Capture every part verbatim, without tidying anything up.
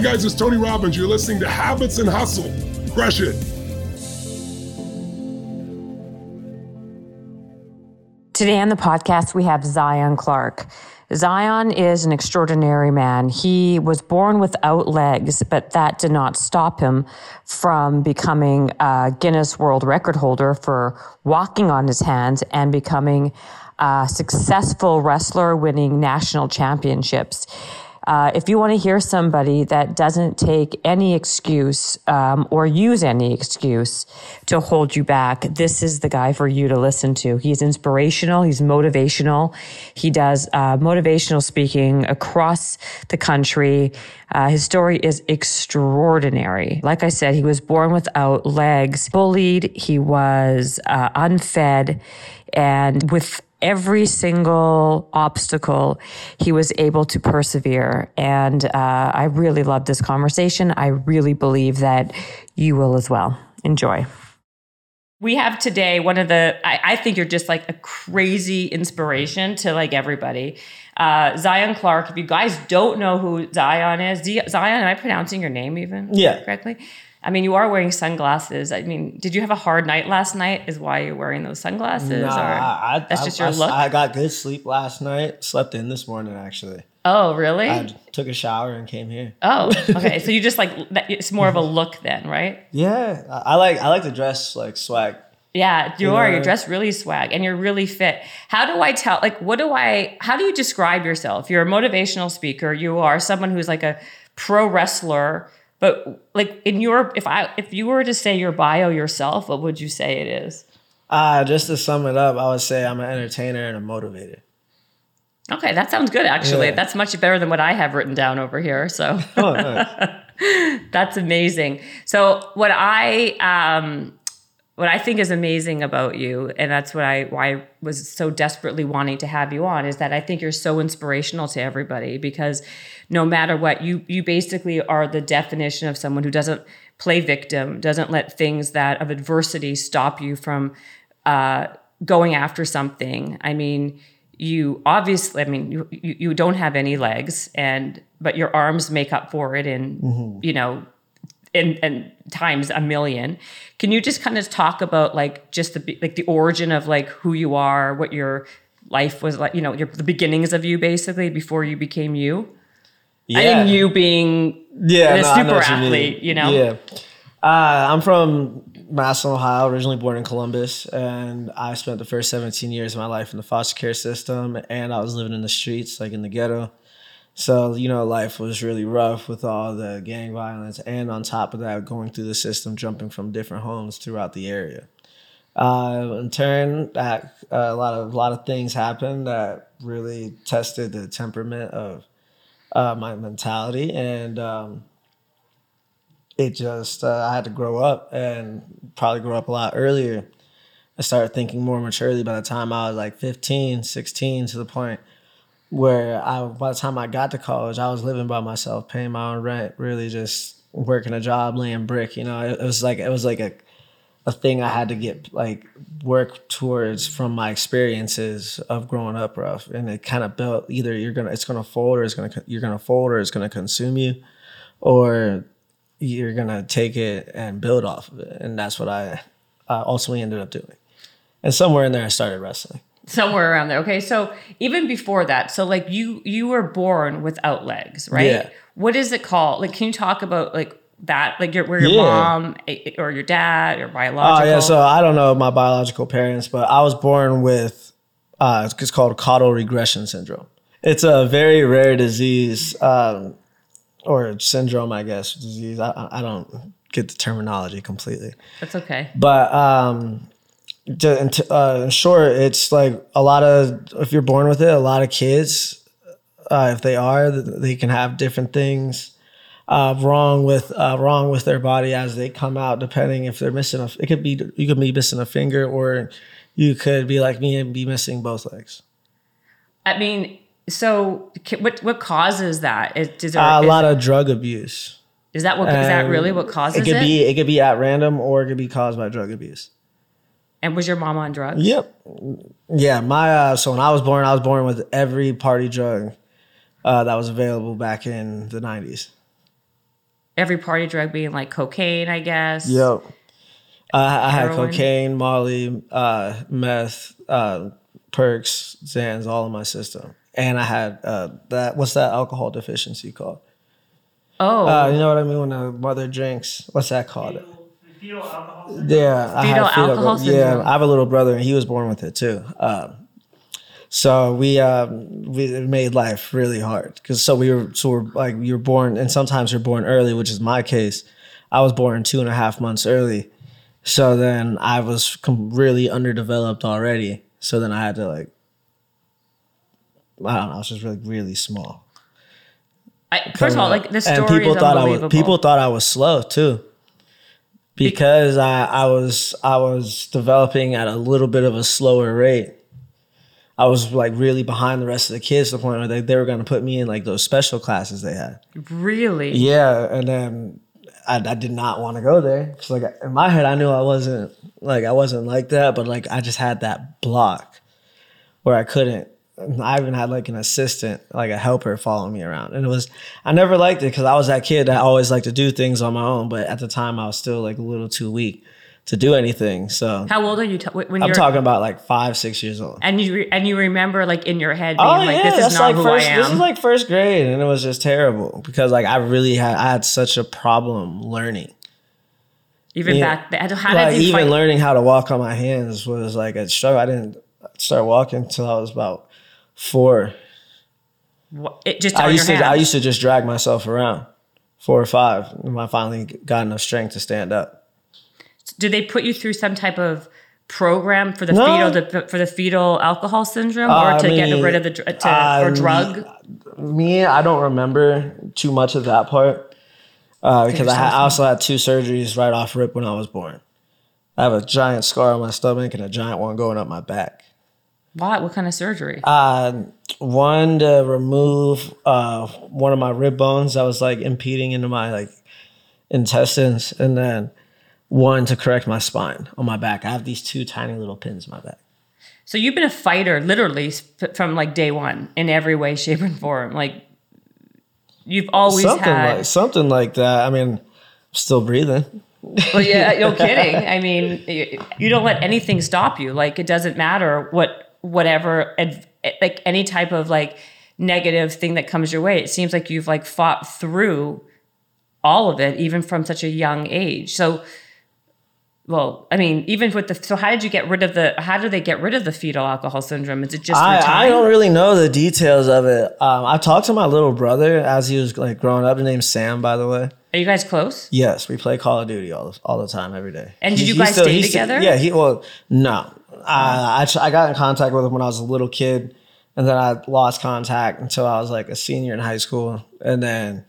Hi guys, it's Tony Robbins. You're listening to Habits and Hustle. Crush it. Today on the podcast, we have Zion Clark. Zion is an extraordinary man. He was born without legs, but that did not stop him from becoming a Guinness World Record holder for walking on his hands and becoming a successful wrestler, winning national championships. Uh, if you want to hear somebody that doesn't take any excuse um, or use any excuse to hold you back, this is the guy for you to listen to. He's inspirational. He's motivational. He does uh, motivational speaking across the country. Uh, his story is extraordinary. Like I said, he was born without legs, bullied. He was uh, unfed, and with every single obstacle, he was able to persevere. And uh, I really loved this conversation. I really believe that you will as well. Enjoy. We have today one of the, I, I think you're just like a crazy inspiration to like everybody. Uh, Zion Clark, if you guys don't know who Zion is, D- Zion, am I pronouncing your name even yeah. correctly? I mean, you are wearing sunglasses. I mean, did you have a hard night last night is why you're wearing those sunglasses? Nah, or I, that's I, just your I, look? I got good sleep last night. Slept in this morning, actually. Oh, really? I took a shower and came here. Oh, okay. So you just like, it's more of a look then, right? Yeah. I like I like to dress like swag. Yeah, you, you are. Know? You're dressed really swag and you're really fit. How do I tell, like, what do I, how do you describe yourself? You're a motivational speaker. You are someone who's like a pro wrestler. But like in your, if I, if you were to say your bio yourself, what would you say it is? Uh, just to sum it up, I would say I'm an entertainer and a motivator. Okay. That sounds good. Actually, yeah. That's much better than what I have written down over here. So oh, nice. That's amazing. So what I, um, what I think is amazing about you, and that's what I, why I was so desperately wanting to have you on, is that I think you're so inspirational to everybody because no matter what, you you basically are the definition of someone who doesn't play victim, doesn't let things that of adversity stop you from uh, going after something. I mean, you obviously, I mean, you, you, you don't have any legs, and but your arms make up for it and, mm-hmm. you know, And, and times a million. Can you just kind of talk about like just the like the origin of like who you are, what your life was like, you know, your, the beginnings of you basically before you became you? Yeah. I think you being yeah, a no, super athlete, you, you know? Yeah. Uh, I'm from Massillon, Ohio, originally born in Columbus. And I spent the first seventeen years of my life in the foster care system. And I was living in the streets, like in the ghetto. So, you know, life was really rough with all the gang violence. And on top of that, going through the system, jumping from different homes throughout the area. Uh, in turn, that, uh, a lot of a lot of things happened that really tested the temperament of uh, my mentality. And um, it just, uh, I had to grow up and probably grow up a lot earlier. I started thinking more maturely by the time I was like fifteen, sixteen, to the point where I, by the time I got to college, I was living by myself, paying my own rent, really just working a job, laying brick. You know, it, it was like it was like a, a thing I had to get like work towards from my experiences of growing up rough, and it kind of built either you're gonna it's gonna fold or it's gonna you're gonna fold or it's gonna consume you, or you're gonna take it and build off of it, and that's what I, I ultimately ended up doing. And somewhere in there, I started wrestling. Somewhere around there. Okay. So even before that, so like you, you were born without legs, right? Yeah. What is it called? Like, can you talk about like that? Like your, where your yeah. mom or your dad or biological? Oh yeah. So I don't know my biological parents, but I was born with, uh, it's called caudal regression syndrome. It's a very rare disease, um, or syndrome, I guess, disease. I, I don't get the terminology completely. That's okay. But, um, Uh, in short, it's like a lot of, if you're born with it, a lot of kids, uh, if they are, they can have different things uh, wrong with uh, wrong with their body as they come out, depending if they're missing, a, it could be, you could be missing a finger or you could be like me and be missing both legs. I mean, so what what causes that? Is, is there, uh, a lot is, of drug abuse. Is that what, and is that really what causes it? Could it? Be, it could be at random or it could be caused by drug abuse. And was your mom on drugs? Yep. Yeah. My uh, so when I was born, I was born with every party drug uh, that was available back in the nineties. every party drug being like cocaine, I guess. Yep. Uh, I had cocaine, Molly, uh, meth, uh, Perks, Xans, all in my system. And I had uh, that, what's that alcohol deficiency called? Oh. Uh, you know what I mean? When a mother drinks, what's that called? Fetal, fetal alcohol syndrome. Yeah. I fetal had fetal alcohol syndrome. Yeah. I have a little brother and he was born with it too. Um, so we, um, we it made life really hard. Cause so we were, so we're like, you're born, and sometimes you're born early, which is my case. I was born two and a half months early. So then I was really underdeveloped already. So then I had to like, I don't know, I was just really, really small. I, first of all, like the story and people is thought unbelievable. I was, people thought I was slow too, because Be- I, I was I was developing at a little bit of a slower rate. I was like really behind the rest of the kids to the point where they, they were going to put me in like those special classes they had. Really? Yeah, and then I, I did not want to go there. So like in my head, I knew I wasn't like I wasn't like that, but like I just had that block where I couldn't. I even had like an assistant, like a helper following me around. And it was, I never liked it because I was that kid that always liked to do things on my own. But at the time I was still like a little too weak to do anything. So how old are you? T- when I'm you're, talking about like five, six years old. And you, re- and you remember like in your head being oh, like, yeah, this is not like who first, I am. This is like first grade. And it was just terrible because like I really had, I had such a problem learning. Even you back then. How like, did you even fight? Learning how to walk on my hands was like a struggle. I didn't start walking until I was about Four. It just I used to. Hands. I used to just drag myself around, four or five. And I finally got enough strength to stand up. Did they put you through some type of program for the no. fetal the, for the fetal alcohol syndrome, or uh, to I mean, get rid of the to, uh, or drug? Me, I don't remember too much of that part uh, because I, had, I also had two surgeries right off rip when I was born. I have a giant scar on my stomach and a giant one going up my back. What? What kind of surgery? Uh, one to remove uh, one of my rib bones that was like impeding into my like intestines, and then one to correct my spine on my back. I have these two tiny little pins in my back. So you've been a fighter literally from like day one in every way, shape, and form. Like you've always something had like, something like that. I mean, I'm still breathing. Well, yeah, no kidding. I mean, you don't let anything stop you. Like it doesn't matter what. Whatever, like any type of like negative thing that comes your way, it seems like you've like fought through all of it, even from such a young age. So, well, I mean, even with the so, how did you get rid of the? How do they get rid of the fetal alcohol syndrome? Is it just? I, I don't really know the details of it. Um, I talked to my little brother as he was like growing up. His name's Sam, by the way. Are you guys close? Yes, we play Call of Duty all all the time, every day. And did you he, guys still, stay together? Still, yeah. He well, no. Uh, I, I got in contact with him when I was a little kid, and then I lost contact until I was like a senior in high school, and then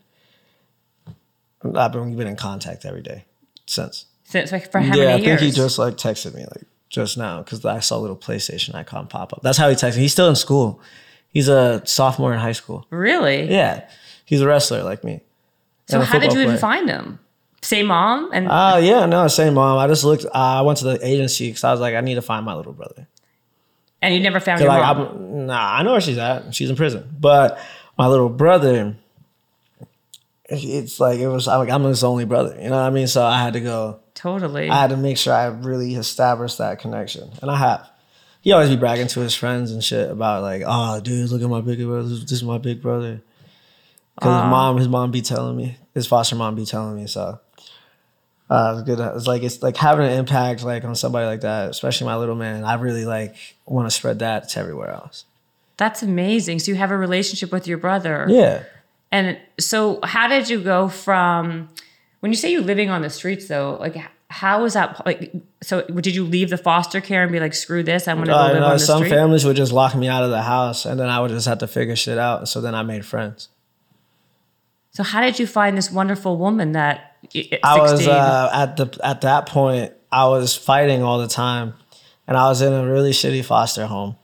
I've been, been in contact every day since. Since like for how yeah, many I years? Yeah, I think he just like texted me like just now because I saw a little PlayStation icon pop up. That's how he texted me. He's still in school. He's a sophomore in high school. Really? Yeah, he's a wrestler like me. So how did you even player. find him? Same mom? And uh, yeah, no, same mom. I just looked, uh, I went to the agency because I was like, I need to find my little brother. And you never found your like, mom? I'm, nah, I know where she's at. She's in prison. But my little brother, it's like, it was, I'm, like, I'm his only brother. You know what I mean? So I had to go. Totally. I had to make sure I really established that connection. And I have. He always be bragging to his friends and shit about like, oh, dude, look at my big brother. This is my big brother. Because um, his mom, his mom be telling me. His foster mom be telling me, so. Uh, it's good. It's like it's like having an impact like on somebody like that, especially my little man. I really like want to spread that to everywhere else. That's amazing. So you have a relationship with your brother. Yeah. And so how did you go from when you say you're living on the streets though? Like how was that? Like so did you leave the foster care and be like, screw this, I'm gonna go uh, live no, on the some street? Some families would just lock me out of the house, and then I would just have to figure shit out. So then I made friends. So how did you find this wonderful woman that? At I was uh, at the at that point I was fighting all the time, and I was in a really shitty foster home.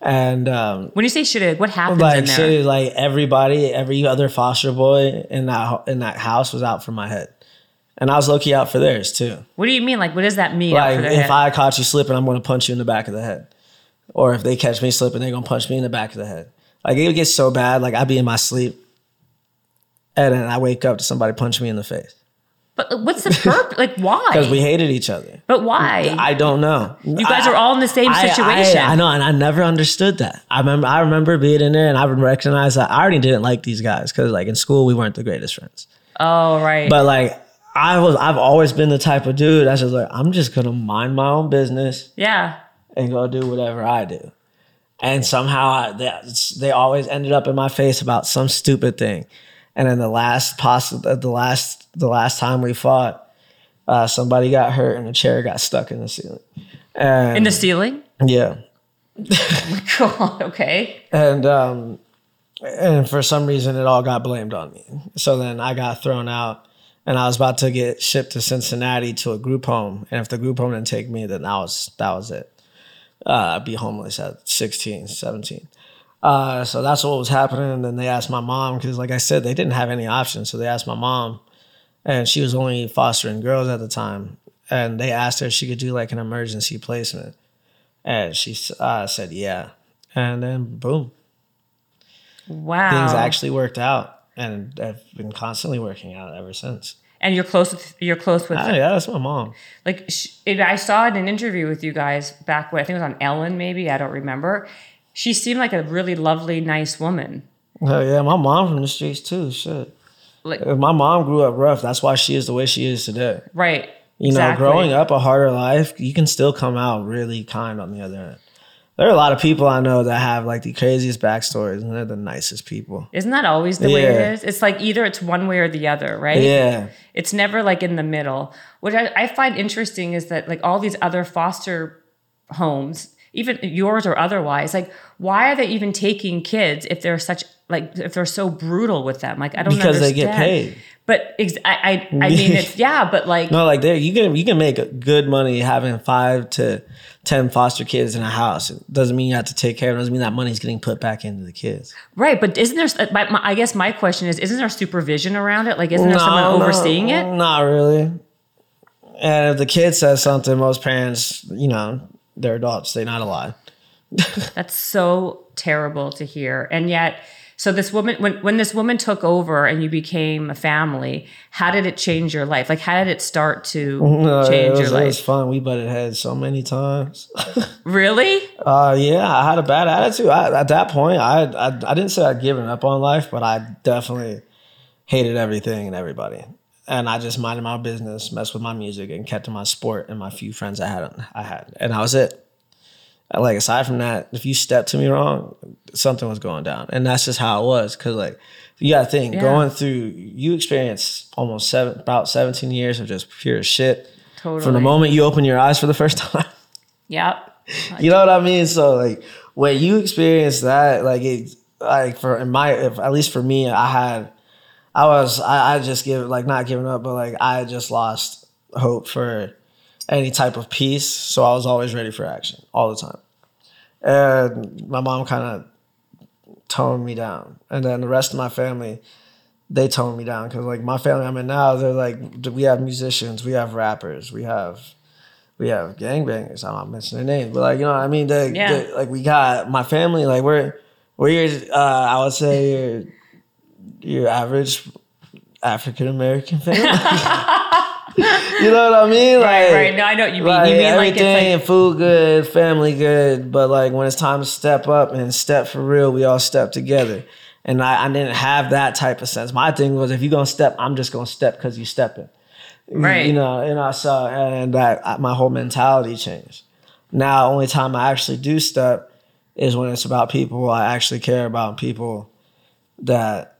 And um, when you say shitty, what happened? Like in there? Shitty, like everybody, every other foster boy in that in that house was out for my head, and I was low-key out for theirs too. What do you mean? Like, what does that mean? Like, out for their if head? I caught you slipping, I'm going to punch you in the back of the head, or if they catch me slipping, they're going to punch me in the back of the head. Like it would get so bad, like I'd be in my sleep. And then I wake up to somebody punch me in the face. But what's the purpose? Like, why? Because we hated each other. But why? I don't know. You guys I, are all in the same I, situation. I, I, I know, and I never understood that. I remember I remember being in there, and I recognized that I already didn't like these guys because, like, in school, we weren't the greatest friends. Oh, right. But, like, I was, I've always been the type of dude that's just like, I'm just going to mind my own business. Yeah. And go do whatever I do. And somehow I, they, they always ended up in my face about some stupid thing. And then the last possible, the last, the last time we fought, uh, somebody got hurt and a chair got stuck in the ceiling. And in the ceiling? Yeah. Oh my God. Okay. And um, and for some reason, it all got blamed on me. So then I got thrown out, and I was about to get shipped to Cincinnati to a group home. And if the group home didn't take me, then that was that was it. Uh, I'd be homeless at sixteen, seventeen. Uh, so that's what was happening. And then they asked my mom, because like I said, they didn't have any options. So they asked my mom, and she was only fostering girls at the time. And they asked her if she could do like an emergency placement. And she uh, said, yeah. And then boom. Wow. Things actually worked out, and I've been constantly working out ever since. And you're close with, you're close with. Oh, yeah, that's my mom. Like she, it, I saw in an interview with you guys back when, I think it was on Ellen, maybe, I don't remember. She seemed like a really lovely, nice woman. Oh, yeah. My mom from the streets, too. Shit. Like, my mom grew up rough. That's why she is the way she is today. Right. You exactly. know, growing up a harder life, you can still come out really kind on the other end. There are a lot of people I know that have, like, the craziest backstories, and they're the nicest people. Isn't that always the yeah. way it is? It's like either it's one way or the other, right? Yeah. It's never, like, in the middle. What I, I find interesting is that, like, all these other foster homes, even yours or otherwise, like, why are they even taking kids if they're such, like, if they're so brutal with them? Like, I don't because understand. Because they get paid. But ex- I, I, I mean, it's, yeah, but like. No, like there, you can, you can make good money having five to ten foster kids in a house. It doesn't mean you have to take care of them. It doesn't mean that money's getting put back into the kids. Right. But isn't there, my, my, I guess my question is, isn't there supervision around it? Like, isn't there no, someone no, overseeing it? Not really. And if the kid says something, most parents, you know, they're adults. They're not alive. That's so terrible to hear. And yet, so this woman, when, when this woman took over and you became a family, how did it change your life? Like, how did it start to no, change was, your life? It was fun. We butted heads so many times. Really? Uh, yeah, I had a bad attitude. I, at that point, I, I I didn't say I'd given up on life, but I definitely hated everything and everybody. And I just minded my business, messed with my music, and kept to my sport and my few friends I had. I had, and that was it. Like, aside from that, if you stepped to me wrong, something was going down. And that's just how it was. Because, like, you got to think, yeah. going through, you experienced almost seven, about seventeen years of just pure shit. Totally. From the moment you open your eyes for the first time. Yep. I you know do. what I mean? So, like, when you experience that, like, it, like for in my, if, at least for me, I had, I was, I, I just give, like, not giving up, but, like, I just lost hope for any type of peace. So I was always ready for action all the time. And my mom kind of toned me down. And then the rest of my family, they toned me down. Because, like, my family I'm in now, they're like, we have musicians, we have rappers, we have we have gangbangers. I'm not mentioning their names. But, like, you know what I mean? They, yeah. they, like, we got my family. Like, we're, we're uh, I would say, your, your average African-American family. You know what I mean? Like, right, right. No, I know what you mean. Like, you mean everything, like, it's like food good, family good, but, like, when it's time to step up and step for real, we all step together. And I, I didn't have that type of sense. My thing was, if you're going to step, I'm just going to step because you're stepping. Right. You know, and I saw, and that my whole mentality changed. Now, only time I actually do step is when it's about people I actually care about, people that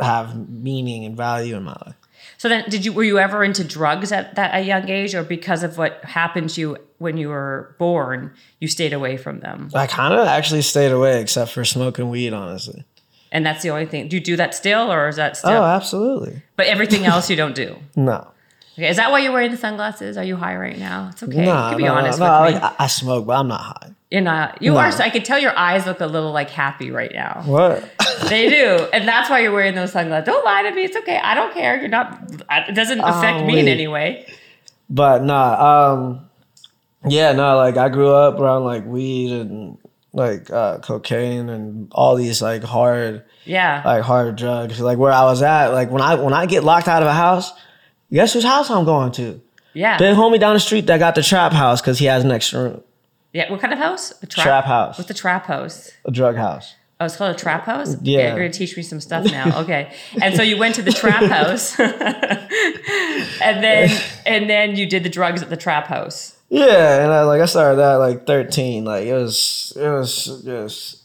have meaning and value in my life. So then, did you were you ever into drugs at that a young age, or because of what happened to you when you were born, you stayed away from them? I kind of actually stayed away, except for smoking weed, honestly. And that's the only thing. Do you do that still, or is that still? Oh, absolutely. But everything else you don't do. No. Okay, is that why you're wearing the sunglasses? Are you high right now? It's okay. No, you can be no, honest no, with no, me. Like, I smoke, but I'm not high. You're not. You no. are. So I could tell your eyes look a little, like, happy right now. What? They do. And that's why you're wearing those sunglasses. Don't lie to me. It's okay. I don't care. You're not. It doesn't affect um, me in any way. But, nah. Um, yeah, no. Nah, like, I grew up around, like, weed and like uh, cocaine and all these like hard, yeah, like hard drugs. Like where I was at, like when I when I get locked out of a house, guess whose house I'm going to? Yeah, big homie down the street that got the trap house because he has an extra room. Yeah, what kind of house? A trap, trap house. What's a trap house? A drug house. Oh, it's called a trap house? Yeah. Okay, you're going to teach me some stuff now. Okay. And so you went to the trap house and then and then you did the drugs at the trap house. Yeah. And I like I started that at like thirteen. Like it was, it was just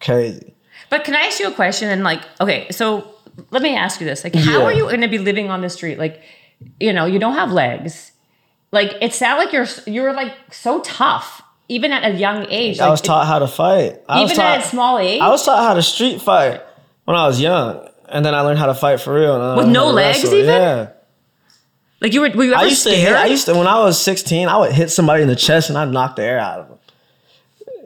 crazy. But can I ask you a question? And like, okay, so let me ask you this. Like, how yeah. are you going to be living on the street? Like, you know, you don't have legs. Like, it sounds like you're, you're like so tough. Even at a young age. I like was taught it, how to fight. I even taught, at a small age? I was taught how to street fight when I was young. And then I learned how to fight for real. And with no legs wrestle. Even? Yeah. Like you were, were you ever I used scared? To hit, I used to, when I was sixteen, I would hit somebody in the chest and I'd knock the air out of them.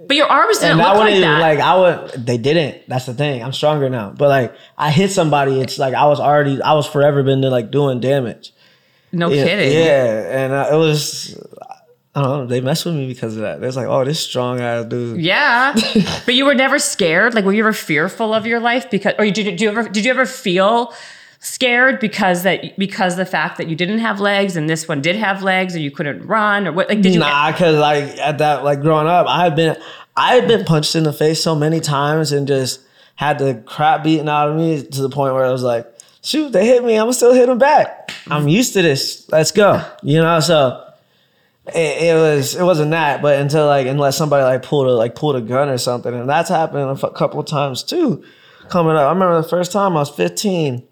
But your arms didn't and look I like that. Like I would, they didn't. That's the thing. I'm stronger now. But like I hit somebody, it's like I was already, I was forever been to like doing damage. No yeah, kidding. Yeah. And I, it was... I don't know. They messed with me because of that. They was like, oh, this strong ass dude. Yeah. But you were never scared? Like, were you ever fearful of your life? Because, or did you, did you ever did you ever feel scared because that because the fact that you didn't have legs and this one did have legs or you couldn't run or what? Like, did you? Nah, because like at that like growing up, I had been I had been punched in the face so many times and just had the crap beaten out of me to the point where I was like, shoot, they hit me. I'm gonna still hit them back. I'm used to this. Let's go. You know, so. It, it was it wasn't that, but until like unless somebody like pulled a like pulled a gun or something, and that's happened a couple of times too. Coming up, I remember the first time I was fifteen.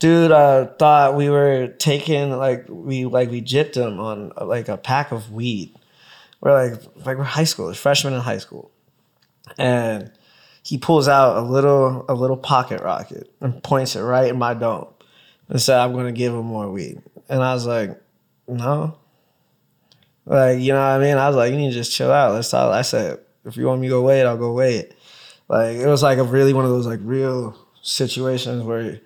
Dude, uh, thought we were taking like we like we gypped him on like a pack of weed. We're like like we're high school, freshmen in high school, and he pulls out a little a little pocket rocket and points it right in my dome and said, "I'm going to give him more weed," and I was like, "No." Like, you know what I mean? I was like, you need to just chill out. Let's talk. I said, if you want me to go weigh it, I'll go weigh it. Like, it was like a really one of those like real situations where,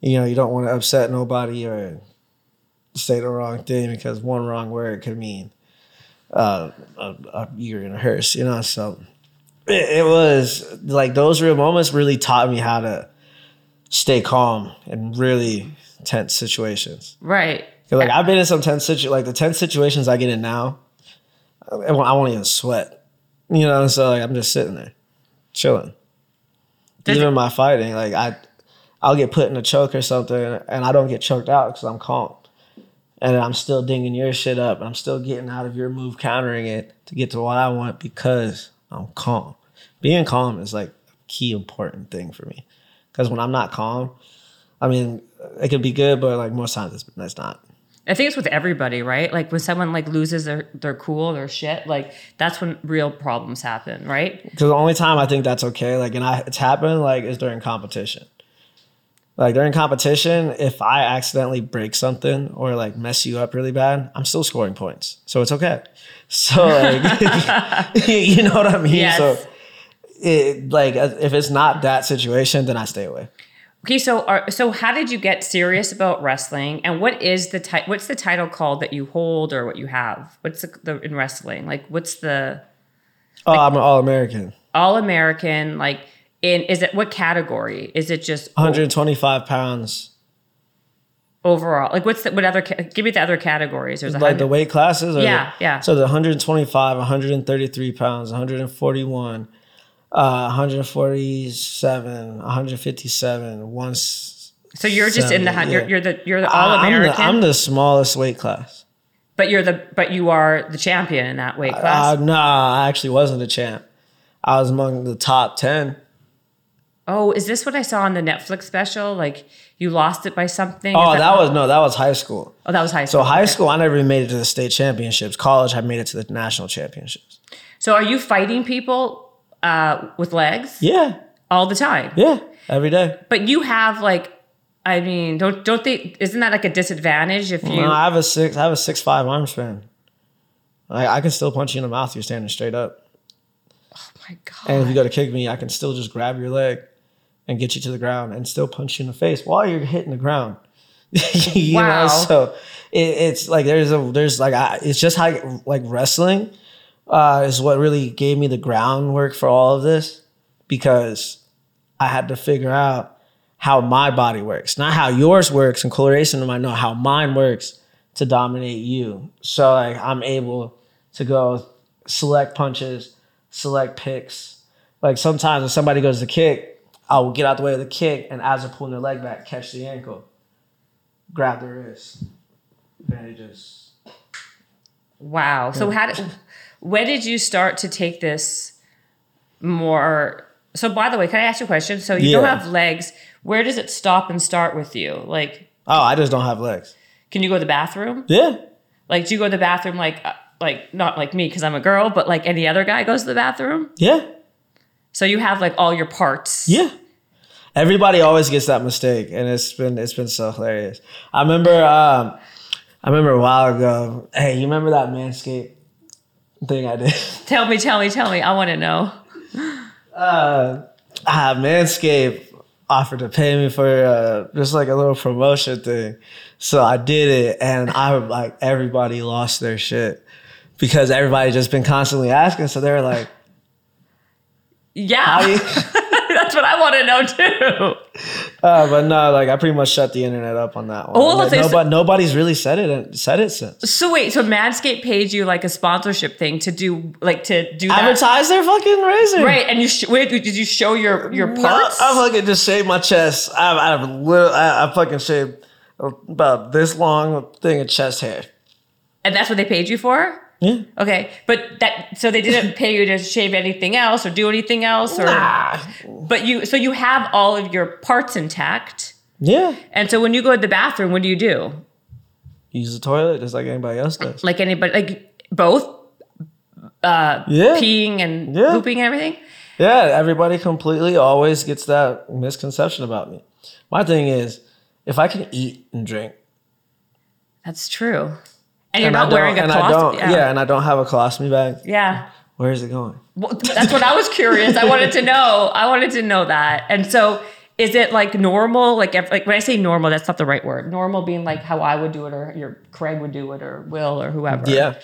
you know, you don't want to upset nobody or say the wrong thing because one wrong word could mean uh, a, a year in a hearse, you know? So it, it was like those real moments really taught me how to stay calm in really tense situations. Right. Like I've been in some tense situ like the tense situations I get in now, I won't even sweat, you know. So like I'm just sitting there, chilling. Does even it- my fighting, like I, I'll get put in a choke or something, and I don't get choked out because I'm calm, and I'm still dinging your shit up, and I'm still getting out of your move, countering it to get to what I want because I'm calm. Being calm is like a key important thing for me, because when I'm not calm, I mean it could be good, but like most times it's, it's not. I think it's with everybody, right? Like when someone like loses their, their cool, their shit, like that's when real problems happen, right? Because the only time I think that's okay, like, and I, it's happened, like, is during competition. Like during competition, if I accidentally break something or like mess you up really bad, I'm still scoring points, so it's okay. So like, you know what I mean? Yes. So it, like if it's not that situation, then I stay away. Okay, so are, so how did you get serious about wrestling, and what is the ti- what's the title called that you hold or what you have? What's the, the in wrestling? Like, what's the? Oh, like, I'm an all American. All American, like in is it what category? Is it just one hundred twenty-five oh, pounds overall? Like, what's the what other? Give me the other categories. There's like the weight classes. Or yeah, the, yeah. So the one hundred twenty-five, one hundred thirty-three pounds, one hundred forty-one. Uh, one hundred forty-seven, one hundred fifty-seven, once. So you're just in the yeah. you're, you're the you're the all American. I'm, I'm the smallest weight class. But you're the but you are the champion in that weight class. Uh, no, I actually wasn't a champ. I was among the top ten. Oh, is this what I saw on the Netflix special? Like you lost it by something? Oh, that, that was no, that was high school. Oh, that was high school. So high okay. school, I never even made it to the state championships. College, I made it to the national championships. So are you fighting people? Uh, with legs? Yeah. All the time? Yeah. Every day. But you have like, I mean, don't don't they, isn't that like a disadvantage if you? No, I have a six, I have a six five arm span. Like I can still punch you in the mouth if you're standing straight up. Oh my God. And if you go to kick me, I can still just grab your leg and get you to the ground and still punch you in the face while you're hitting the ground. you wow. know, so it, it's like, there's a, there's like, I, it's just how like wrestling uh, is what really gave me the groundwork for all of this, because I had to figure out how my body works, not how yours works in coloration. I know how mine works to dominate you. So like, I'm able to go select punches, select picks. Like sometimes when somebody goes to kick, I will get out the way of the kick, and as they're pulling their leg back, catch the ankle, grab the wrist, bandages. Wow. So how did, where did you start to take this more? So by the way, can I ask you a question? So you yeah. don't have legs. Where does it stop and start with you? Like, oh, I just don't have legs. Can you go to the bathroom? Yeah. Like, do you go to the bathroom like, like not like me because I'm a girl, but like any other guy goes to the bathroom? Yeah. So you have like all your parts. Yeah. Everybody always gets that mistake, and it's been it's been so hilarious. I remember um, I remember a while ago. Hey, you remember that Manscaped thing I did? Tell me, tell me, tell me. I want to know. Uh, uh, Manscaped offered to pay me for uh, just like a little promotion thing, so I did it, and I like everybody lost their shit because everybody just been constantly asking. So they were like. Yeah, that's what I want to know too. Uh, but no, like I pretty much shut the internet up on that one. Oh, like, nobody, so, nobody's really said it and said it since. So wait, so Manscaped paid you like a sponsorship thing to do, like to do that? Advertise their fucking razor, right? And you sh- wait, did you show your your parts? No, I fucking just shaved my chest. I've I've little, I, I fucking shaved about this long thing of chest hair, and that's what they paid you for. Yeah. Okay, but that so they didn't pay you to shave anything else or do anything else, or nah. But you so you have all of your parts intact. Yeah. And so when you go to the bathroom, what do you do? Use the toilet just like anybody else does. Like anybody, like both, uh, yeah. peeing and yeah. pooping and everything. Yeah, everybody completely always gets that misconception about me. My thing is, if I can eat and drink, that's true. And you're and not wearing a colostomy bag. Yeah. yeah, and I don't have a colostomy bag. Yeah. Where is it going? Well, that's what I was curious. I wanted to know. I wanted to know that. And so is it like normal? Like, if, like when I say normal, that's not the right word. Normal being like how I would do it, or your Craig would do it, or Will, or whoever. Yeah.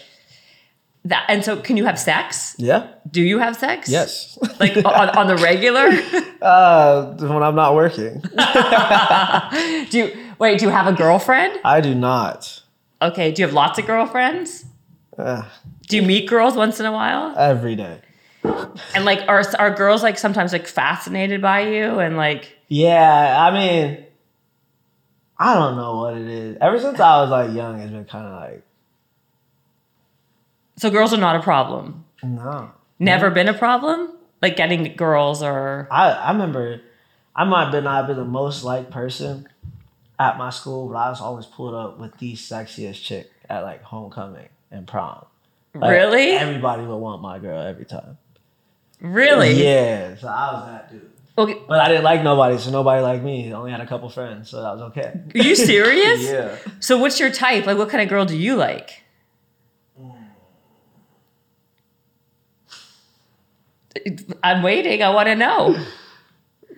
That, and so can you have sex? Yeah. Do you have sex? Yes. Like on, on the regular? Uh, when I'm not working. do you, wait, do you have a girlfriend? I do not. Okay, do you have lots of girlfriends? Uh, do you meet girls once in a while? Every day. And like, are are girls like sometimes like fascinated by you and like? Yeah, I mean, I don't know what it is. Ever since I was like young, it's been kind of like. So girls are not a problem? No. Never no. been a problem? Like getting girls or? I, I remember, I might have not been the most liked person at my school, but I was always pulled up with the sexiest chick at like homecoming and prom. Like, really? Everybody would want my girl every time. Really? Yeah. So I was that dude. Okay. But I didn't like nobody, so nobody liked me. I only had a couple friends, so that was okay. Are you serious? Yeah. So what's your type? Like, what kind of girl do you like? I'm waiting. I want to know.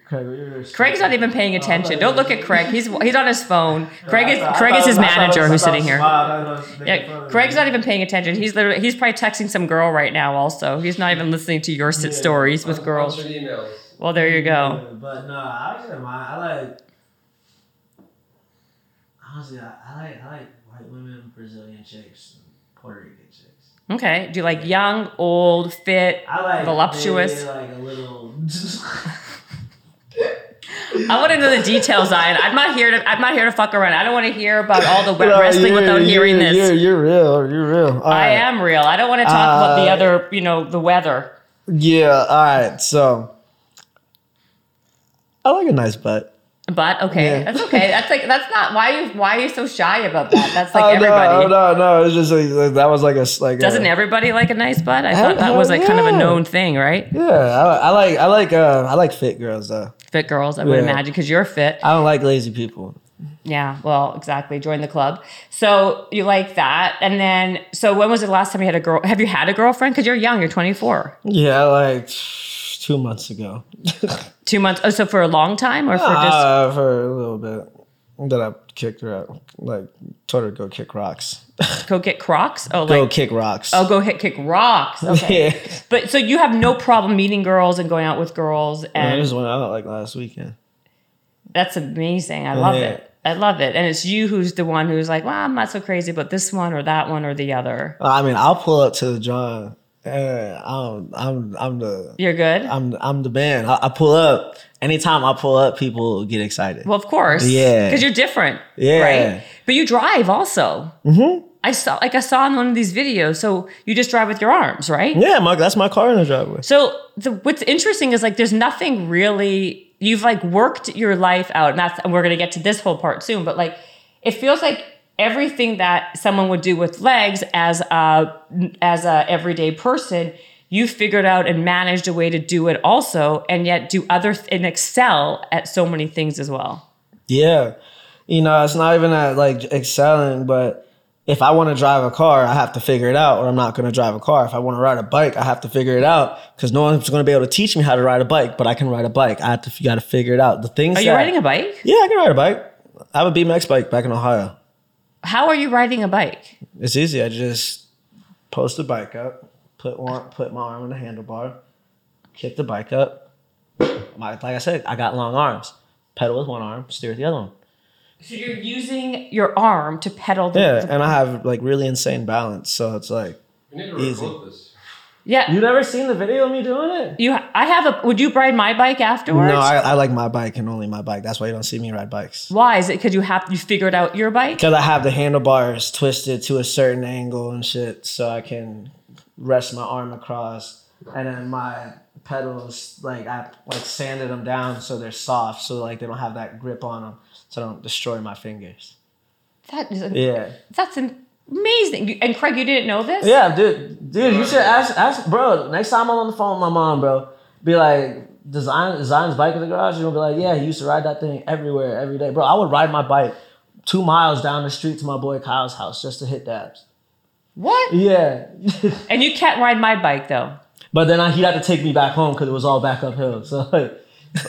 Craig, Craig's not even paying attention. Don't look at Craig. He's he's on his phone. Craig is Craig is his manager who's sitting here. Yeah, Craig's not even paying attention. He's literally he's probably texting some girl right now. Also, he's not even listening to your sit stories with girls. Well, there you go. But no, I don't mind. I like honestly, I like I like white women, Brazilian chicks, Puerto Rican chicks. Okay. Do you like young, old, fit, voluptuous? I like a little. I want to know the details, Zion. I'm not here to. I'm not here to fuck around. I don't want to hear about all the no, wrestling you're, without you're, hearing this. You're, you're real. You're real. All I right. am real. I don't want to talk uh, about the other. You know, the weather. Yeah. All right. So, I like a nice butt. But okay, yeah. that's okay. That's like that's not why you why are you so shy about that? That's like oh, everybody. No, no, no. It's just like, that was like a like. Doesn't a, everybody like a nice butt? I thought I, that was like yeah. kind of a known thing, right? Yeah, I, I like I like uh, I like fit girls though. Fit girls, I would yeah. imagine, because you're fit. I don't like lazy people. Yeah, well, exactly. Join the club. So you like that, and then so when was the last time you had a girl? Have you had a girlfriend? Because you're young. You're twenty-four. Yeah, like. Two months ago. Two months. Oh, so for a long time or for uh, just? For a little bit. That I kicked her out, like told her to go kick rocks. Go get Crocs? Oh, go like, kick rocks. Oh, go hit, kick rocks. Okay. Yeah. But so you have no problem meeting girls and going out with girls. And yeah, I just went out like last weekend. That's amazing. I love yeah. it. I love it. And it's you who's the one who's like, well, I'm not so crazy, but this one or that one or the other. I mean, I'll pull up to the John. Uh, I'm, I'm, I'm the. You're good. I'm, I'm the man. I, I pull up. Anytime I pull up, people get excited. Well, of course. Yeah. Because you're different. Yeah. Right. But you drive also. Mm-hmm. I saw, like I saw in one of these videos. So you just drive with your arms, right? Yeah, my, that's my car in the driveway. So the, what's interesting is like, there's nothing really. You've like worked your life out, and that's. And we're gonna get to this whole part soon, but like, it feels like. Everything that someone would do with legs as a as a everyday person, you figured out and managed a way to do it also, and yet do other th- and excel at so many things as well. Yeah, you know, it's not even at like excelling, but if I want to drive a car, I have to figure it out, or I'm not going to drive a car. If I want to ride a bike, I have to figure it out because no one's going to be able to teach me how to ride a bike, but I can ride a bike. I have to got to figure it out. The things. Are you that, riding a bike? Yeah, I can ride a bike. I have a B M X bike back in Ohio. How are you riding a bike? It's easy. I just post the bike up, put one, put my arm on the handlebar, kick the bike up. Like I said, I got long arms. Pedal with one arm, steer with the other one. So you're using your arm to pedal the Yeah, the and I have like really insane balance, so it's like you need to easy. This. Yeah. You never seen the video of me doing it? You, I have a. Would you ride my bike afterwards? No, I, I like my bike and only my bike. That's why you don't see me ride bikes. Why? Is it because you have you figured out your bike? Because I have the handlebars twisted to a certain angle and shit, so I can rest my arm across, and then my pedals like I like sanded them down so they're soft, so like they don't have that grip on them, so I don't destroy my fingers. That is. A, yeah. That's an. Amazing. And Craig, you didn't know this? Yeah, dude. Dude, you should ask, ask, bro, next time I'm on the phone with my mom, bro, be like, Zion, Zion's bike in the garage? You're going to be like, yeah, he used to ride that thing everywhere, every day. Bro, I would ride my bike two miles down the street to my boy Kyle's house just to hit dabs. What? Yeah. And you can't ride my bike, though. But then I, he'd have to take me back home because it was all back uphill. So, like...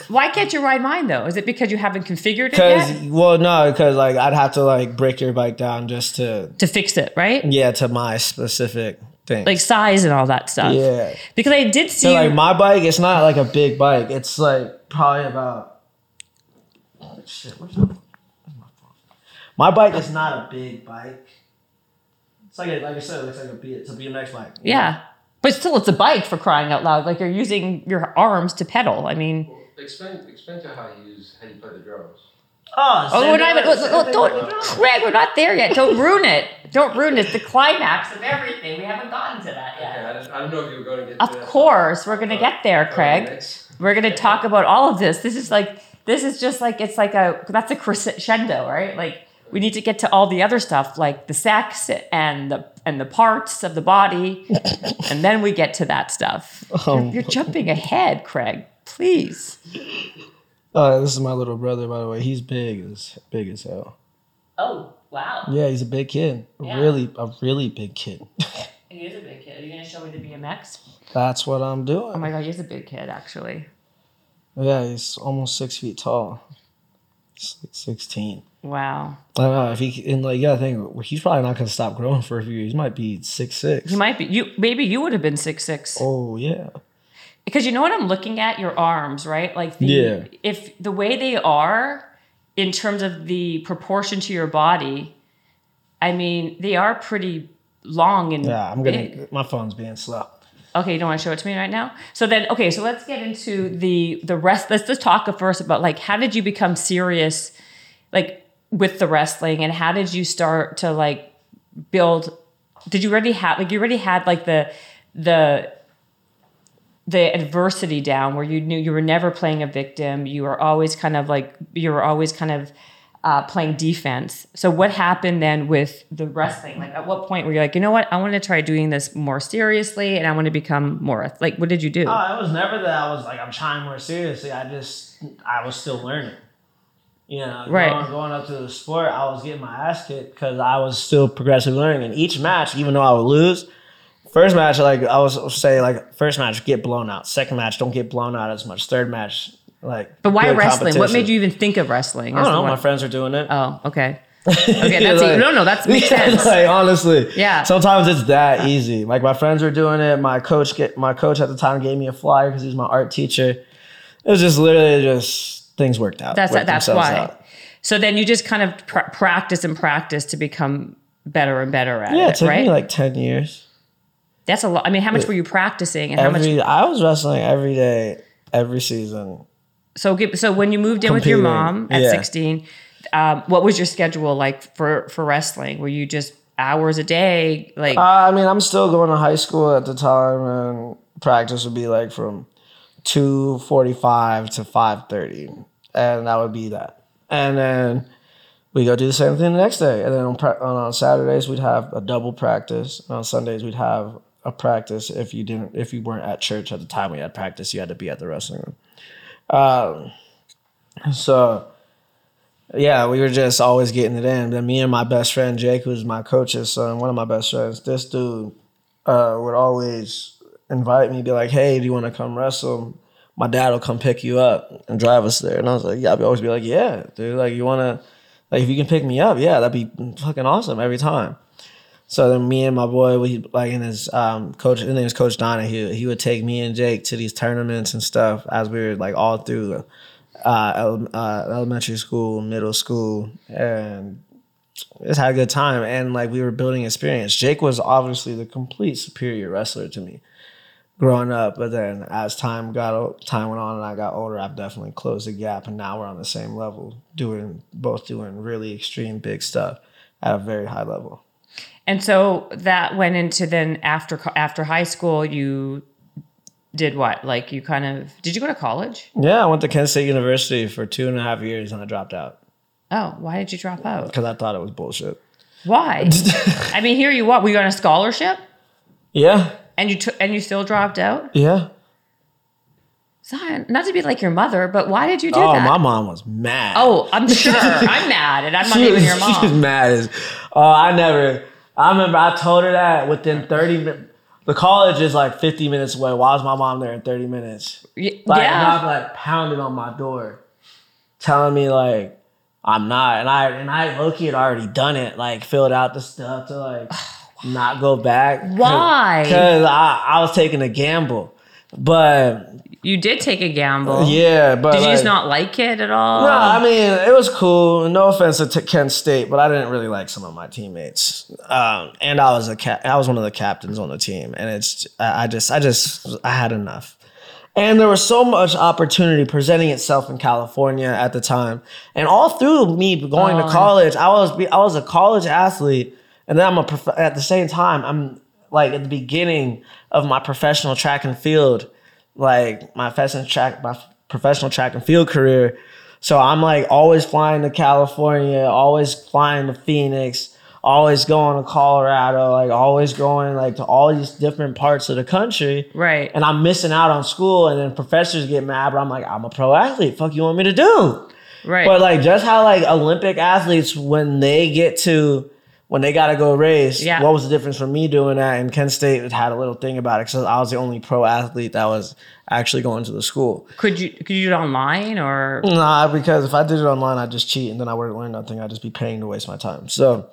Why can't you ride mine though? Is it because you haven't configured it yet? Well, no, because like I'd have to like break your bike down just to to fix it, right? Yeah, to my specific thing, like size and all that stuff. Yeah, because I did see so, like my bike. It's not like a big bike. It's like probably about oh, shit. Where's my phone? My bike is not a big bike. It's like a, like I said, it looks like a B. It's a B M X bike. Yeah, know? But still, it's a bike for crying out loud. Like you're using your arms to pedal. I mean. Explain, explain to how you use how you play the drums. Oh, oh we're not even. Look, look, don't, Craig, we're not there yet. Don't ruin it. Don't ruin it. It's the climax of everything. We haven't gotten to that yet. Okay, I, just, I don't know if you were going to get. Of to course, that. We're going to get there, Craig. Right, we're going to talk about all of this. This is like this is just like it's like a that's a crescendo, right? Like we need to get to all the other stuff, like the sex and the and the parts of the body, and then we get to that stuff. Oh. You're, you're jumping ahead, Craig. Please. Uh, this is my little brother, by the way. He's big as big as hell. Oh, wow. Yeah, he's a big kid. Yeah. Really, a really big kid. He is a big kid. Are you going to show me the B M X? That's what I'm doing. Oh, my God. He's a big kid, actually. Yeah, he's almost six feet tall. sixteen. Wow. I don't know. If he, and like, yeah, I think he's probably not going to stop growing for a few years. He might be six six. He might be. You Maybe you would have been six six. Oh, yeah. Because you know what I'm looking at? Your arms, right? Like the, yeah. If the way they are in terms of the proportion to your body, I mean, they are pretty long and yeah, I'm gonna big. My phone's being slow. Okay, you don't want to show it to me right now? So then okay, so let's get into the the rest. Let's just talk first about like how did you become serious like with the wrestling and how did you start to like build did you already have like you already had like the the the adversity down where you knew you were never playing a victim. You were always kind of like, you were always kind of uh, playing defense. So what happened then with the wrestling? Like at what point were you like, you know what? I want to try doing this more seriously and I want to become more like, what did you do? Oh, it was never that I was like, I'm trying more seriously. I just, I was still learning, you know, right. going, going up to the sport. I was getting my ass kicked because I was still progressively learning. And each match, even though I would lose, first match, like I was say, like first match, get blown out. Second match, don't get blown out as much. Third match, like. But why wrestling? What made you even think of wrestling? I don't know. My friends are doing it. Oh, okay. Okay, that's like, no, no, that makes yeah, sense. Like honestly, yeah. Sometimes it's that easy. Like my friends were doing it. My coach, get, my coach at the time gave me a flyer because he's my art teacher. It was just literally just things worked out. That's worked that's why. Out. So then you just kind of pr- practice and practice to become better and better at yeah, it. Yeah, it took right? me like ten years. That's a lot. I mean, how much were you practicing? And every, how much? I was wrestling every day, every season. So, so when you moved in Competing. with your mom at yeah. sixteen. Um, what was your schedule like for, for wrestling? Were you just hours a day? Like, uh, I mean, I'm still going to high school at the time, and practice would be like from two forty-five to five thirty, and that would be that. And then we go do the same thing the next day. And then on, on Saturdays we'd have a double practice, and on Sundays we'd have a practice. If you didn't, if you weren't at church at the time we had practice, you had to be at the wrestling room. Um, so. Yeah, we were just always getting it in. Then me and my best friend, Jake, who's my coach's son, one of my best friends, this dude uh, would always invite me, be like, hey, do you want to come wrestle? My dad will come pick you up and drive us there. And I was like, yeah, I'd always be like, yeah, dude, like you want to, like if you can pick me up, yeah, that'd be fucking awesome every time. So then me and my boy, we like in his um, coach, his name is Coach Donna, he, he would take me and Jake to these tournaments and stuff as we were like all through the, Uh, uh, elementary school, middle school, and just had a good time. And like we were building experience. Jake was obviously the complete superior wrestler to me growing up, but then as time got time went on and I got older, I've definitely closed the gap. And now we're on the same level, doing both doing really extreme big stuff at a very high level. And so that went into then after after high school, you. Did what? Like you kind of, did you go to college? Yeah, I went to Kent State University for two and a half years and I dropped out. Oh, why did you drop out? Because I thought it was bullshit. Why? I mean, here you are. Were you on a scholarship? Yeah. And you took, and you still dropped out? Yeah. Zion, not to be like your mother, but why did you do oh, that? Oh, my mom was mad. Oh, I'm sure. I'm mad and I'm not even your mom. She's mad as, oh, uh, I never, I remember I told her that within thirty minutes. The college is like fifty minutes away. Why was my mom there in thirty minutes? Like, yeah. And I was like pounding on my door, telling me like I'm not, and I and I low-key had already done it, like filled out the stuff to like not go back. Why? Because I, I was taking a gamble, but you did take a gamble. Yeah, but did you like, just not like it at all? No, I mean it was cool. No offense to Kent State, but I didn't really like some of my teammates. Um, and I was a cap- I was one of the captains on the team, and it's I just I just I had enough. And there was so much opportunity presenting itself in California at the time, and all through me going oh. to college, I was I was a college athlete, and then I'm a prof- at the same time I'm like at the beginning of my professional track and field. Like my professional track, my professional track and field career. So I'm like always flying to California, always flying to Phoenix, always going to Colorado, like always going like to all these different parts of the country. Right. And I'm missing out on school, and then professors get mad, but I'm like, I'm a pro athlete. Fuck you want me to do? Right. But like just how like Olympic athletes, when they get to when they got to go race, yeah. What was the difference from me doing that? And Kent State had a little thing about it because I was the only pro athlete that was actually going to the school. Could you could you do it online or? Nah, because if I did it online, I'd just cheat and then I wouldn't learn nothing. I'd just be paying to waste my time. So,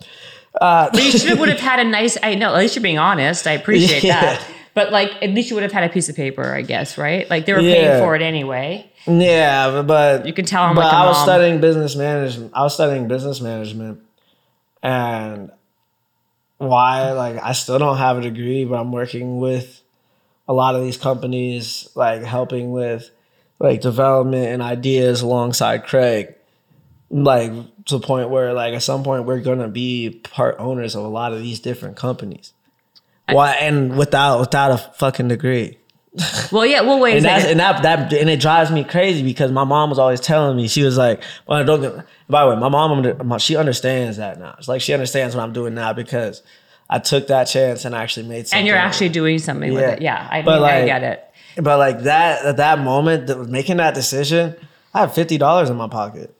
uh, but you should would have had a nice, I know, at least you're being honest. I appreciate yeah. that. But like, at least you would have had a piece of paper, I guess, right? Like they were yeah. paying for it anyway. Yeah, but. You can tell I'm like a I was mom. studying business management. I was studying business management. And why, like, I still don't have a degree, but I'm working with a lot of these companies, like, helping with, like, development and ideas alongside Craig, like, to the point where, like, at some point we're going to be part owners of a lot of these different companies. Why? And without without a fucking degree. Well, yeah, well, wait a second. And, that, that, and it drives me crazy because my mom was always telling me, she was like, well, don't get, by the way, my mom, she understands that now. It's like she understands what I'm doing now because I took that chance and I actually made something. And you're actually doing something yeah. with it. Yeah, I, mean, like, I get it. But like that, at that moment, making that decision, I had fifty dollars in my pocket.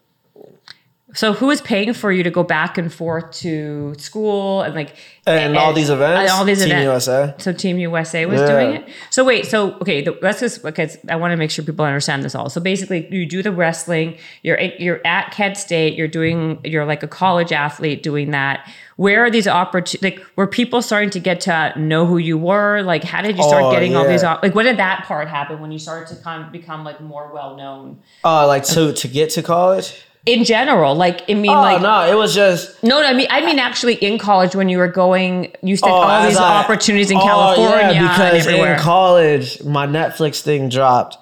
So who is paying for you to go back and forth to school and like and, and all these events? All these Team events. U S A. So Team U S A was yeah. doing it. So wait, so okay, the, that's just because I want to make sure people understand this all. So basically, you do the wrestling. You're you're at Kent State. You're doing you're like a college athlete doing that. Where are these opportunities? Like, were people starting to get to know who you were? Like, how did you start oh, getting yeah. all these? Op- like, when did that part happen? When you started to kind of become like more well known? Uh, like to to get to college. In general, like, I mean, oh, like... no, it was just... No, no, I mean, I mean, actually, in college, when you were going, you said oh, all these I, opportunities in oh, California yeah, because and in college, my Netflix thing dropped.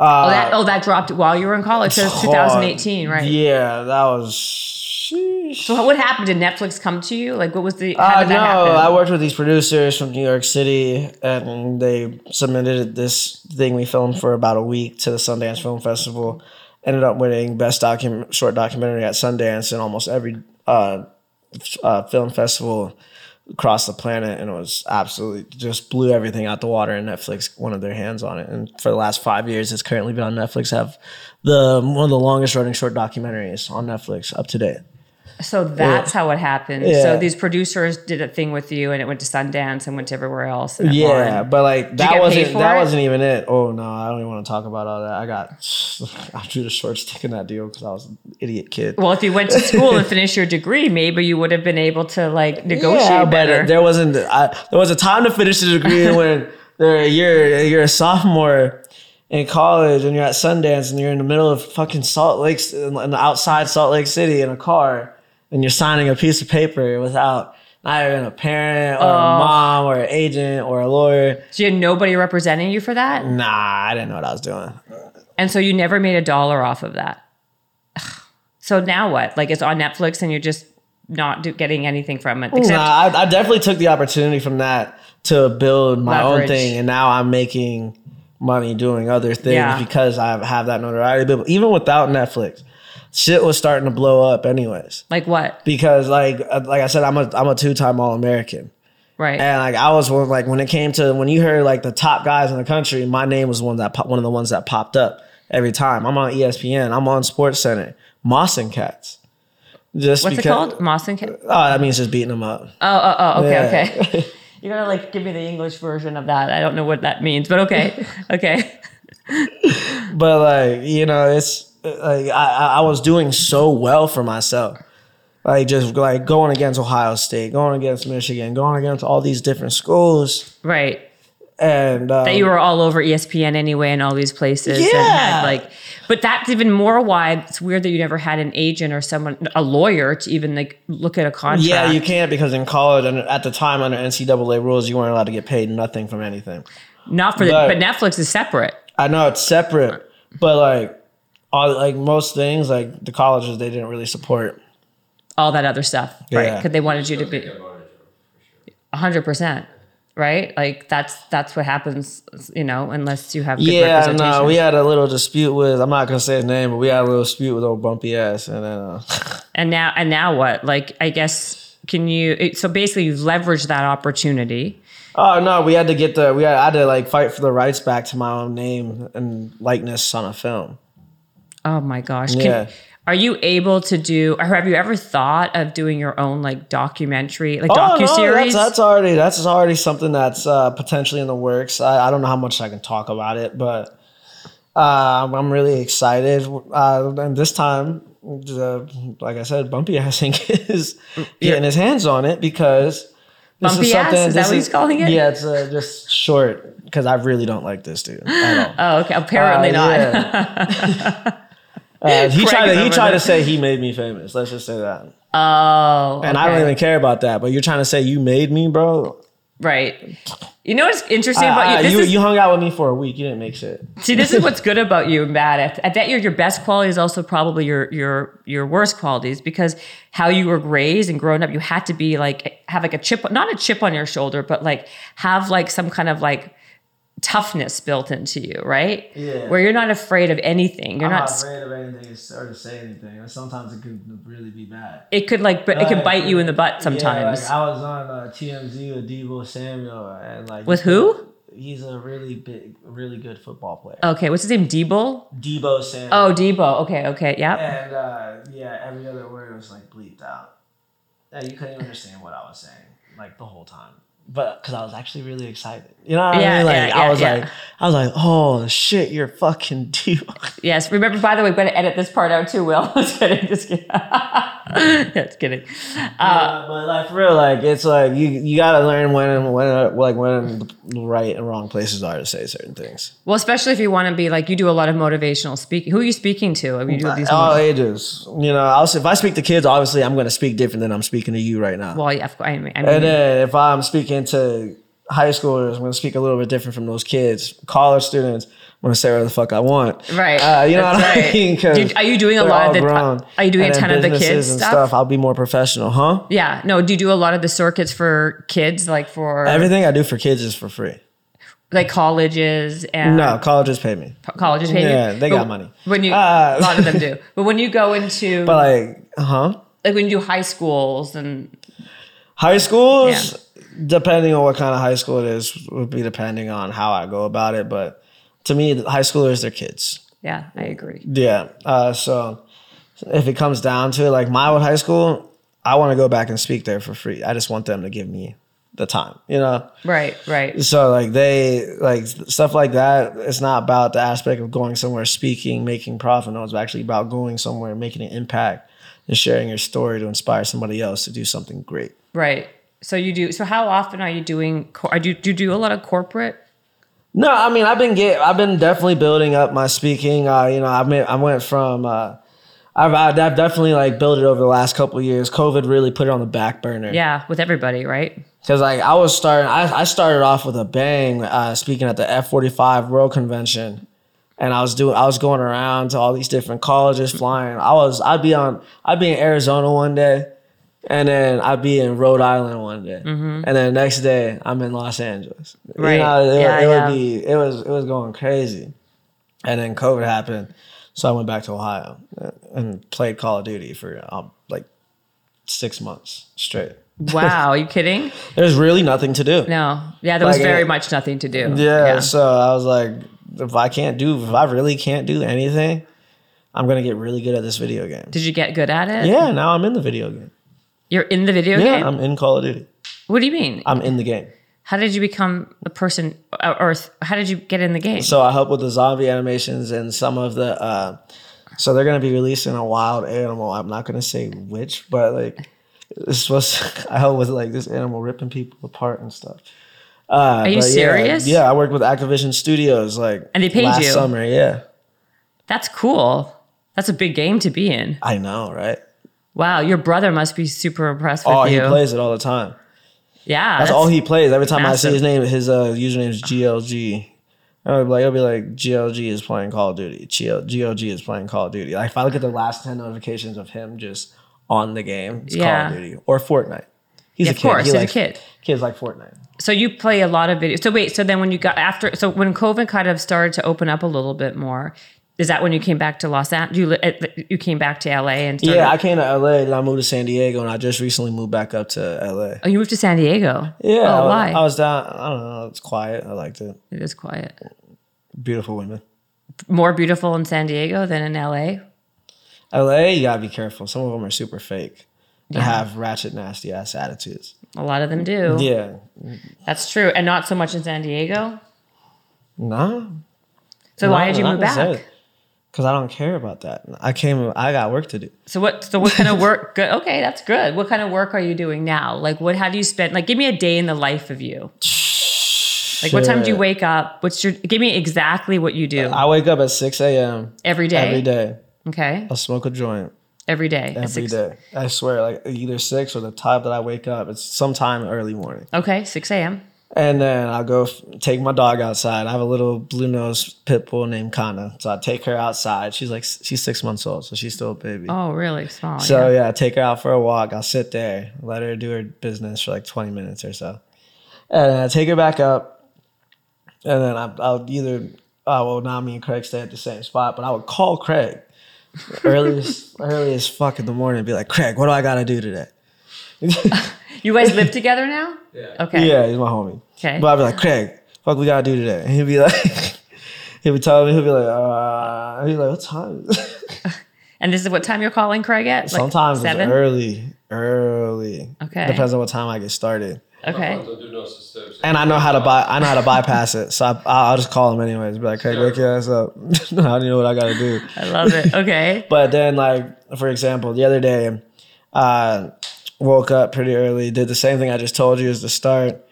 Uh, oh, that, oh, that dropped while you were in college. So it's twenty eighteen, right? Yeah, that was... Sheesh. So what happened? Did Netflix come to you? Like, what was the... How did uh, that no, happen? I worked with these producers from New York City, and they submitted this thing we filmed for about a week to the Sundance Film Festival. Ended up winning Best docu- Short Documentary at Sundance and almost every uh, uh, film festival across the planet. And it was absolutely just blew everything out the water. And Netflix wanted their hands on it. And for the last five years, it's currently been on Netflix. Have the one of the longest running short documentaries on Netflix up to date. So that's yeah. how it happened. Yeah. So these producers did a thing with you, and it went to Sundance and went to everywhere else. And yeah, but like that wasn't that it? wasn't even it. Oh no, I don't even want to talk about all that. I got I drew the short stick in that deal because I was an idiot kid. Well, if you went to school and finished your degree, maybe you would have been able to like negotiate yeah, better. But there wasn't. I, there was a time to finish the degree when you're you're a sophomore in college and you're at Sundance and you're in the middle of fucking Salt Lake and outside Salt Lake City in a car. And you're signing a piece of paper without not even a parent or oh. a mom or an agent or a lawyer. So you had nobody representing you for that? Nah, I didn't know what I was doing. And so you never made a dollar off of that. So now what? Like it's on Netflix and you're just not do- getting anything from it. Except- nah, I, I definitely took the opportunity from that to build my Leverage. own thing. And now I'm making money doing other things yeah. because I have that notoriety. But even without Netflix, shit was starting to blow up anyways. Like what? Because like like I said, I'm a I'm a two-time All-American. Right. And like I was one, like when it came to when you heard like the top guys in the country, my name was one that one of the ones that popped up every time. I'm on E S P N. I'm on SportsCenter. Moss and Cats. Just What's because, it called? Moss and Cats? Oh, that means just beating them up. Oh, oh, oh okay, yeah. okay. You gotta like give me the English version of that. I don't know what that means, but okay, okay. But like you know, it's. Like I, I was doing so well for myself, like just like going against Ohio State, going against Michigan, going against all these different schools, right? And um, that you were all over E S P N anyway, and all these places, yeah. And had like, but that's even more why it's weird that you never had an agent or someone, a lawyer, to even like look at a contract. Yeah, you can't because in college and at the time under N C double A rules, you weren't allowed to get paid nothing from anything. Not for, but, the, but Netflix is separate. I know it's separate, but like. All, like most things, like the colleges, they didn't really support all that other stuff, yeah. right? Because they wanted you to be a hundred percent, right? Like that's that's what happens, you know, unless you have good yeah, representation. No, we had a little dispute with. I'm not gonna say his name, but we had a little dispute with old Bumpy Ass, and then. Uh, and now, and now what? Like, I guess can you? It, so basically, you've leveraged that opportunity. Oh no, we had to get the we had I had to like fight for the rights back to my own name and likeness on a film. Oh my gosh. Can, yeah. Are you able to do, or have you ever thought of doing your own like documentary, like oh, docuseries? No, that's, that's already, that's already something that's uh, potentially in the works. I, I don't know how much I can talk about it, but uh, I'm really excited. Uh, and this time, uh, like I said, Bumpy Ass Incorporated is getting his hands on it because this Bumpy is something. Ass? Is that what he's calling it? Yeah, it's uh, just short because I really don't like this dude at all. Oh, okay. Apparently uh, not. Yeah. Uh, he tried to, he tried to say he made me famous. Let's just say that. Oh, and okay. I don't even care about that. But you're trying to say you made me, bro. Right. You know what's interesting uh, about you? This you, is, you hung out with me for a week. You didn't make shit. See, this is what's good about you, Matt. I bet your your best quality is also probably your your your worst qualities because how you were raised and grown up, you had to be like have like a chip, not a chip on your shoulder, but like have like some kind of like. Toughness built into you, right? Yeah. Where you're not afraid of anything. You're I'm not, not afraid of anything or to say anything. And sometimes it could really be bad. It could like, but it could bite you in the butt sometimes. Yeah, like I was on uh, T M Z with Debo Samuel and like with who? He's a really big, really good football player. Okay, what's his name? Debo? Debo Samuel. Oh, Debo. Okay, okay, yeah. And uh, yeah, every other word was like bleeped out. Yeah, you couldn't even understand what I was saying like the whole time, but because I was actually really excited. You know what I yeah, mean? Like yeah, yeah, I was yeah. like, I was like, oh shit, you're fucking Debo. Yes. Remember, by the way, we're gonna edit this part out too. Will, just kidding, just kidding. Just kidding. Uh, yeah, but like for real, like it's like you you gotta learn when and when like when the right and wrong places are to say certain things. Well, especially if you want to be like you do a lot of motivational speaking. Who are you speaking to? I mean, you do these all ages. You know, I'll, if I speak to kids, obviously I'm gonna speak different than I'm speaking to you right now. Well, yeah, I mean, I mean, and then if I'm speaking to high schoolers, I'm gonna speak a little bit different from those kids. College students, I'm gonna say whatever the fuck I want. Right. Uh, you know what I right. mean? Did, are you doing a lot of the? Grown. Are you doing and a ton of the kids and stuff? stuff? I'll be more professional, huh? Yeah. No. Do you do a lot of the circuits for kids, like for everything I do for kids is for free. Like colleges and no, colleges pay me. Colleges pay yeah, you. Yeah, they but got money. When you uh, a lot of them do, but when you go into but like huh, like when you do high schools and high schools, yeah. depending on what kind of high school it is, would be depending on how I go about it, but. To me, high schoolers, they're kids. Yeah, I agree. Yeah. Uh, so if it comes down to it, like my old high school, I want to go back and speak there for free. I just want them to give me the time, you know? Right, right. So like they, like stuff like that, it's not about the aspect of going somewhere, speaking, making profit. No, it's actually about going somewhere, making an impact and sharing your story to inspire somebody else to do something great. Right. So you do, so how often are you doing, are you, do you do a lot of corporate? No, I mean I've been get I've been definitely building up my speaking. Uh, you know, I mean, I went from uh, I've I've definitely like built it over the last couple of years. COVID really put it on the back burner. Yeah, with everybody, right? Because like I was starting, I, I started off with a bang, uh, speaking at the F forty-five World Convention, and I was doing I was going around to all these different colleges, flying. I was I'd be on I'd be in Arizona one day, and then I'd be in Rhode Island one day, mm-hmm. and then the next day I'm in Los Angeles. Right? You know, it, yeah, it yeah. would be. It was. It was going crazy, and then COVID happened, so I went back to Ohio and played Call of Duty for um, like six months straight. Wow, are you kidding? There's really nothing to do. No, yeah, there was like, very it, much nothing to do. Yeah, yeah, so I was like, if I can't do, if I really can't do anything, I'm gonna get really good at this video game. Did you get good at it? Yeah, now I'm in the video game. You're in the video yeah, game? Yeah, I'm in Call of Duty. What do you mean? I'm in the game. How did you become a person, or how did you get in the game? So I help with the zombie animations and some of the, uh, so they're going to be releasing a wild animal. I'm not going to say which, but like, it's supposed to, I help with like this animal ripping people apart and stuff. Uh, Are you serious? Yeah, yeah, I worked with Activision Studios like and they paid last you? summer, yeah. That's cool. That's a big game to be in. I know, right? Wow, your brother must be super impressed with oh, you. Oh, he plays it all the time. Yeah. That's, that's all he plays. Every time massive. I see his name, his uh, username is G L G. It'll be, like, be like, G L G is playing Call of Duty. G L G is playing Call of Duty. Like, if I look at the last ten notifications of him just on the game, it's yeah. Call of Duty. Or Fortnite. He's yeah, a kid. Of course, he he's likes, a kid. Kids like Fortnite. So you play a lot of videos. So wait, so then when you got after, so when COVID kind of started to open up a little bit more, is that when you came back to Los Angeles? You, you came back to L A and started- yeah, I came to L A and I moved to San Diego, and I just recently moved back up to L A. Oh, you moved to San Diego? Yeah, oh, I, why? I was down. I don't know. It's quiet. I liked it. It is quiet. Beautiful women. More beautiful in San Diego than in L A. L A, you gotta be careful. Some of them are super fake. They yeah. have ratchet, nasty ass attitudes. A lot of them do. Yeah, that's true, and not so much in San Diego. No. Nah. So nah, why did you move back? It. Because I don't care about that. I came. I got work to do. So what? So what kind of work? Good. Okay, that's good. What kind of work are you doing now? Like, what? How do you spend? Like, give me a day in the life of you. Like, what time do you wake up? What's your? Give me exactly what you do. I wake up at six a.m. every day. Every day. Okay. I'll smoke a joint. Every day. Every day. I swear, like either six or the time that I wake up, it's sometime early morning. Okay, six a.m. And then I'll go f- take my dog outside. I have a little blue-nosed pit bull named Kana. So I take her outside. She's like, she's six months old, so she's still a baby. Oh, really? Small. So yeah, yeah I take her out for a walk. I'll sit there, let her do her business for like twenty minutes or so. And then I take her back up. And then I, I'll either, oh, well, now me and Craig stay at the same spot, but I would call Craig early, as, early as fuck in the morning and be like, Craig, what do I got to do today? You guys live together now? Yeah. Okay. Yeah, he's my homie. Okay. But I'd be like, Craig, fuck we gotta do today? And he'd be like, he'd be telling me, he'd be like, uh, he'd be like, what time is it? And this is what time you're calling Craig at? Like sometimes seven? It's early, early. Okay. Depends on what time I get started. Okay. And I know how to buy. I know how to bypass it, so I, I'll just call him anyways. Be like, "Hey, wake your ass up! I don't know what I gotta do." I love it. Okay. But then, like for example, the other day, I woke up pretty early, did the same thing I just told you as the start,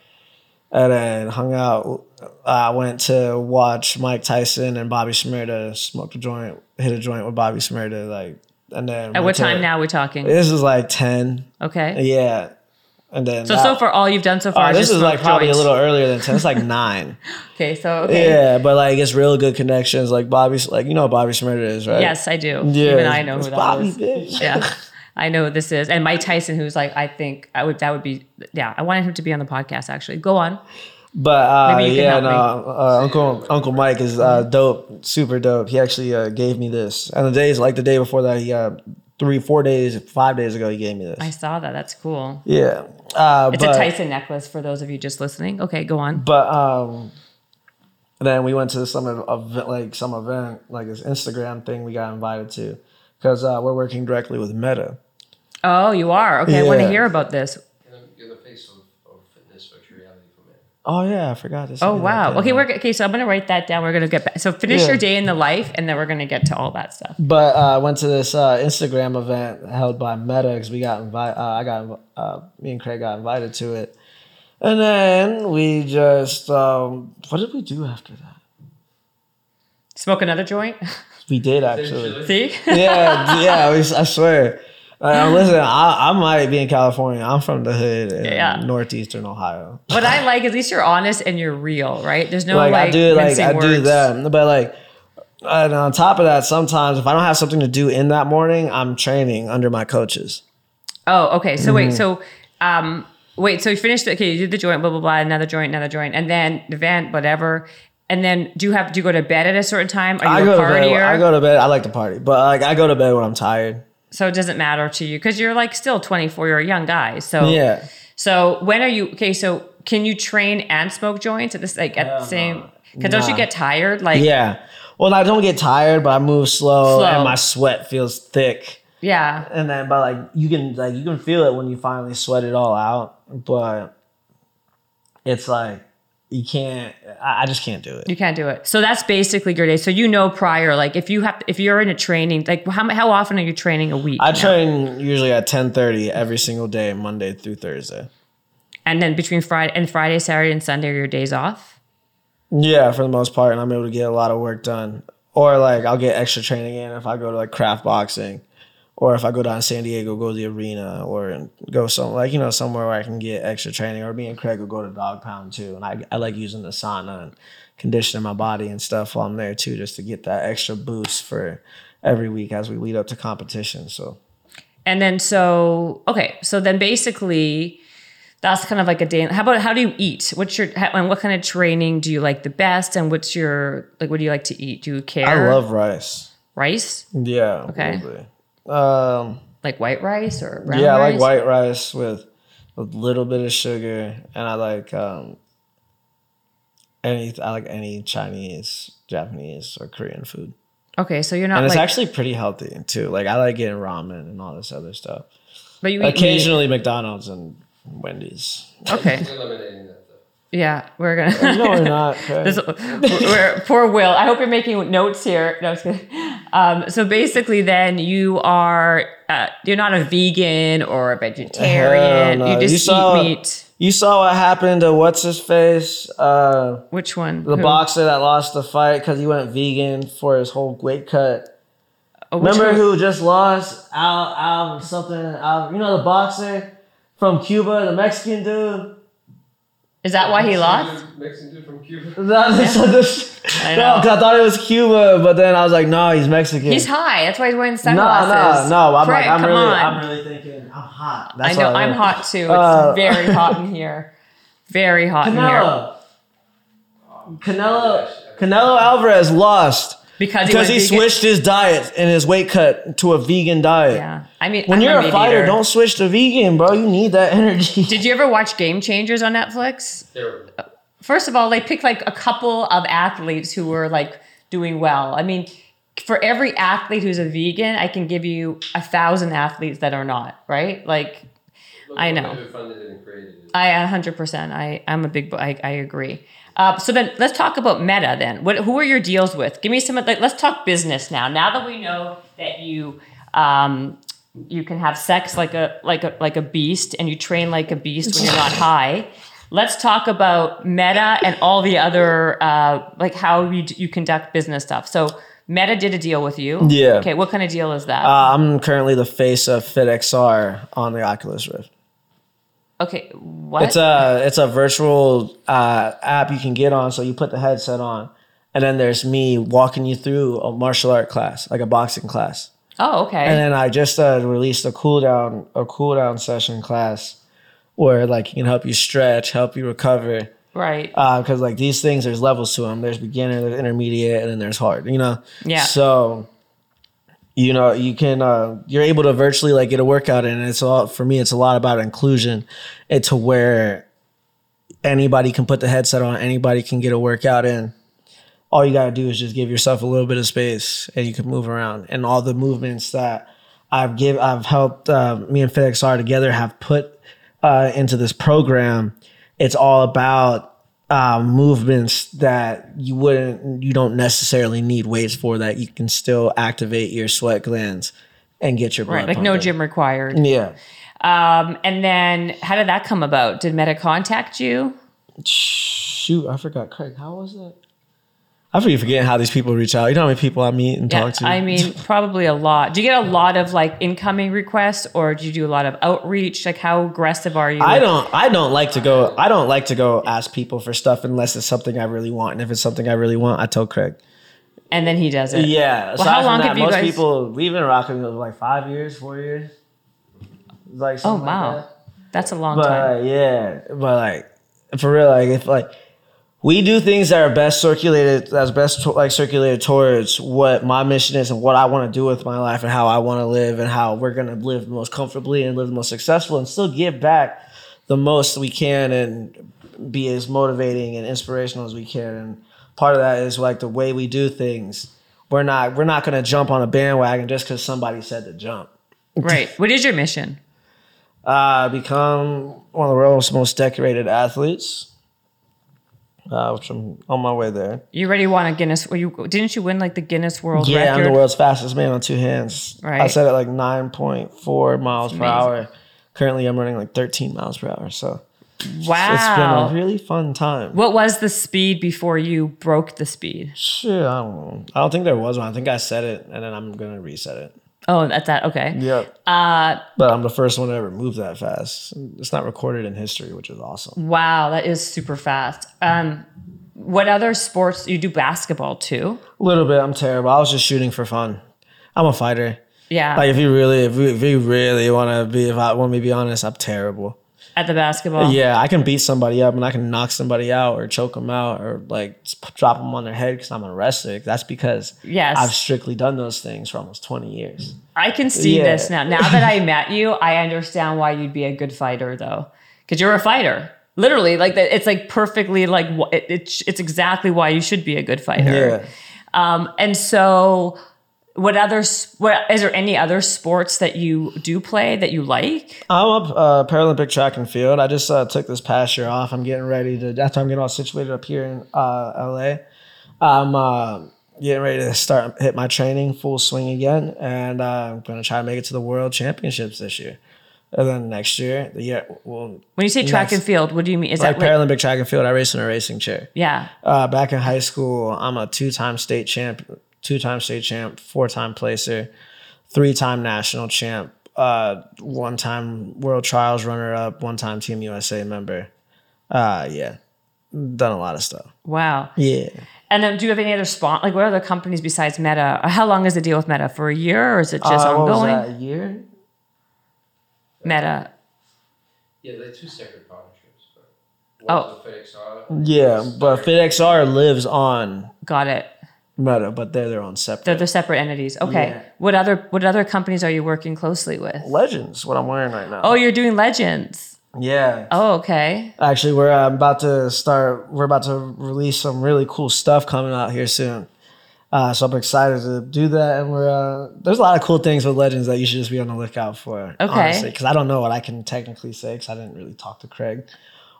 and then hung out. I went to watch Mike Tyson and Bobby Shmurda, smoked a joint, hit a joint with Bobby Shmurda, like, and then. At what time to, now? We're talking. This is like ten. Okay. Yeah. And then so, that, so far, all you've done so far oh, is this is like probably joints. A little earlier than ten. It's like nine. okay, so. Okay. Yeah, but like it's real good connections. Like Bobby's, like, you know what Bobby Shmurda is, right? Yes, I do. Yeah, even I know who that Bobby is. Bitch. Yeah, I know who this is. And Mike Tyson, who's like, I think I would, that would be, yeah, I wanted him to be on the podcast actually. Go on. But uh, yeah, no, uh, Uncle Uncle Mike is uh, dope, super dope. He actually uh, gave me this. And the days, like the day before that, he uh, Three, four days, five days ago, he gave me this. I saw that. That's cool. Yeah. Uh, it's but, a Tyson necklace for those of you just listening. Okay, go on. But um, then we went to some event, like some event, like this Instagram thing we got invited to because uh, we're working directly with Meta. Oh, you are? Okay, yeah. I want to hear about this. You're the face of, of fitness, virtual reality for Meta. Oh, yeah. I forgot this. Oh, wow. Okay, we're, okay, so I'm going to write that down. We're going to get back. So finish yeah. your day in the life, and then we're going to get to all that stuff. But I uh, went to this uh, Instagram event held by Meta because we got invited. Uh, I got, uh, me and Craig got invited to it. And then we just, um, what did we do after that? Smoke another joint? We did, actually. See? Yeah, yeah, we, I swear. Uh, listen, I, I might be in California. I'm from the hood in yeah. northeastern Ohio. What I like, at least you're honest and you're real, right? There's no like, like I do, like I words. do that, but like, and on top of that, sometimes if I don't have something to do in that morning, I'm training under my coaches. Oh, okay. So mm-hmm. wait, so um, wait, so you finished. The, okay, you did the joint, blah blah blah, another joint, another joint, and then the event, whatever. And then do you have do you go to bed at a certain time? Are you I a partier? I go to bed. I like to party, but like I go to bed when I'm tired. So it doesn't matter to you because you're like still twenty-four, you're a young guy. So yeah. So when are you, okay, so can you train and smoke joints at this, like at the same, because nah. don't you get tired? Like yeah. Well, I don't get tired, but I move slow, slow and my sweat feels thick. Yeah. And then, but like you can, like you can feel it when you finally sweat it all out, but it's like, you can't, I just can't do it. You can't do it. So that's basically your day. So you know prior, like if you have, if you're in a training, like how how often are you training a week? I now? train usually at ten thirty every single day, Monday through Thursday. And then between Friday and Friday, Saturday and Sunday are your days off? Yeah, for the most part. And I'm able to get a lot of work done. Or like I'll get extra training in if I go to like craft boxing. Or if I go down to San Diego, go to the arena or go some like, you know, somewhere where I can get extra training. Or me and Craig will go to Dog Pound too. And I, I like using the sauna and conditioning my body and stuff while I'm there too, just to get that extra boost for every week as we lead up to competition. So, and then so, okay. So then basically that's kind of like a day. How about, how do you eat? What's your, how, and what kind of training do you like the best? And what's your, like, what do you like to eat? Do you care? I love rice. Rice? Yeah. Okay. Probably. Um, like white rice or brown yeah, rice? Yeah, I like white rice with a little bit of sugar, and I like um, any I like any Chinese, Japanese, or Korean food. Okay, so you're not. And it's like, actually pretty healthy too. Like I like getting ramen and all this other stuff. But you eat occasionally meat. McDonald's and Wendy's. Okay. Yeah, we're gonna. No, we're not. This, we're, poor Will. I hope you're making notes here. No, I was kidding. Um, so basically, then you are uh, you're not a vegan or a vegetarian. No. You just you saw, eat meat. You saw what happened to what's his face? Uh, Which one? The Who? boxer that lost the fight because he went vegan for his whole weight cut. Oh, Remember one? who just lost? Al, Al something. Al, you know the boxer from Cuba, the Mexican dude. Is that why he lost? Mexican dude from Cuba. No, this, this, I know. No, I thought it was Cuba, but then I was like, no, he's Mexican. He's high. That's why he's wearing sunglasses. No, no, no. I'm Craig, like, I'm really, I'm really thinking, I'm hot. That's I know, I'm, I'm hot too. It's uh, very hot in here. Very hot Canelo. in here. Canelo. Canelo Alvarez lost. Because he, because he switched his diet and his weight cut to a vegan diet. Yeah, I mean, when I'm you're a fighter, eater. don't switch to vegan, bro. You need that energy. Did you ever watch Game Changers on Netflix? Terrible. first of all, they picked like a couple of athletes who were like doing well. I mean, for every athlete who's a vegan, I can give you a thousand athletes that are not, right? Like, Look, I know. I one hundred percent. I, I'm a big, I, I agree. Uh, so then let's talk about Meta then. What, who are your deals with? Give me some, like, let's talk business now. Now that we know that you um, you can have sex like a like a, like a beast and you train like a beast when you're not high, let's talk about Meta and all the other, uh, like how you, you conduct business stuff. So Meta did a deal with you. Yeah. Okay, what kind of deal is that? Uh, I'm currently the face of FitXR on the Oculus Rift. Okay, what? It's a it's a virtual uh, app you can get on. So you put the headset on, and then there's me walking you through a martial art class, like a boxing class. Oh, okay. And then I just uh, released a cool down a cool down session class, where like it can help you stretch, help you recover. Right. Because uh, like these things, there's levels to them. There's beginner, there's intermediate, and then there's hard. You know. Yeah. So. You know, you can, uh, you're able to virtually like get a workout in, and it's all, for me, it's a lot about inclusion and to where anybody can put the headset on, anybody can get a workout in. All you got to do is just give yourself a little bit of space and you can move around. And all the movements that I've give, I've helped uh, me and FitXR together have put uh, into this program, it's all about Uh, movements that you wouldn't, you don't necessarily need weights for, that you can still activate your sweat glands and get your blood pumping. Right, like no gym required. Yeah. Um, and then how did that come about? Did Meta contact you? Shoot, I forgot, Craig. How was that? I forget forgetting how these people reach out. You know how many people I meet and yeah, talk to? I mean, probably a lot. Do you get a lot of like incoming requests, or do you do a lot of outreach? Like how aggressive are you? I don't I don't like to go I don't like to go ask people for stuff unless it's something I really want. And if it's something I really want, I tell Craig. And then he does it. Yeah. Well, how long that, have you most guys... people we've been rocking for like five years, four years. Like Oh wow. Like that. That's a long but, time. Yeah. But like for real, like if like we do things that are best circulated, that's best like circulated towards what my mission is and what I want to do with my life and how I want to live and how we're going to live most comfortably and live the most successful and still give back the most we can and be as motivating and inspirational as we can. And part of that is like the way we do things. We're not we're not going to jump on a bandwagon just because somebody said to jump. Right. What is your mission? Uh, become one of the world's most decorated athletes. Uh, which I'm on my way there. You already won a Guinness. Well, you didn't you win like the Guinness World yeah, Record? Yeah, I'm the world's fastest man on two hands. Right. I set it like nine point four miles per hour. Currently, I'm running like thirteen miles per hour. So, wow, it's been a really fun time. What was the speed before you broke the speed? Sure, I don't know. I don't think there was one. I think I set it, and then I'm gonna reset it. Oh, that's that. Okay. Yep. Uh, but I'm the first one to ever move that fast. It's not recorded in history, which is awesome. Wow, that is super fast. Um, what other sports? You do basketball too? A little bit. I'm terrible. I was just shooting for fun. I'm a fighter. Yeah. Like if you really, if you, if you really want to be, if I want me to be honest, I'm terrible at the basketball. Yeah, I can beat somebody up and I can knock somebody out or choke them out or like drop them on their head because I'm a wrestler. That's because yes. I've strictly done those things for almost twenty years. I can see yeah. this now. Now that I met you, I understand why you'd be a good fighter though, because you're a fighter. Literally, like that. It's like perfectly like it, it, it's exactly why you should be a good fighter. Yeah. Um, and so. What other, what, is there any other sports that you do play that you like? I'm a uh, Paralympic track and field. I just uh, took this past year off. I'm getting ready to, after I'm getting all situated up here in uh, L A, I'm uh, getting ready to start, hit my training full swing again. And uh, I'm going to try to make it to the World Championships this year. And then next year, the year, well. When you say track next, and field, what do you mean? Is like that Paralympic like, track and field, I race in a racing chair. Yeah. Uh, back in high school, I'm a two-time state champion. Two-time state champ, four-time placer, three-time national champ, uh, one-time world trials runner-up, one-time Team U S A member. Uh, yeah, done a lot of stuff. Wow. Yeah. And then do you have any other spot? Like what other companies besides Meta? How long is the deal with Meta? For a year or is it just uh, ongoing? What was that, a year? Meta. Yeah, they're two separate partnerships. But oh. FitXR, yeah, but FitXR lives on. Got it. Meta, but they're their own separate. They're, they're separate entities. Okay. Yeah. What other what other companies are you working closely with? Legends, what I'm wearing right now. Oh, you're doing Legends. Yeah. Oh, okay. Actually, we're uh, about to start. We're about to release some really cool stuff coming out here soon. Uh, so I'm excited to do that. And we're uh, there's a lot of cool things with Legends that you should just be on the lookout for. Okay. Because I don't know what I can technically say because I didn't really talk to Craig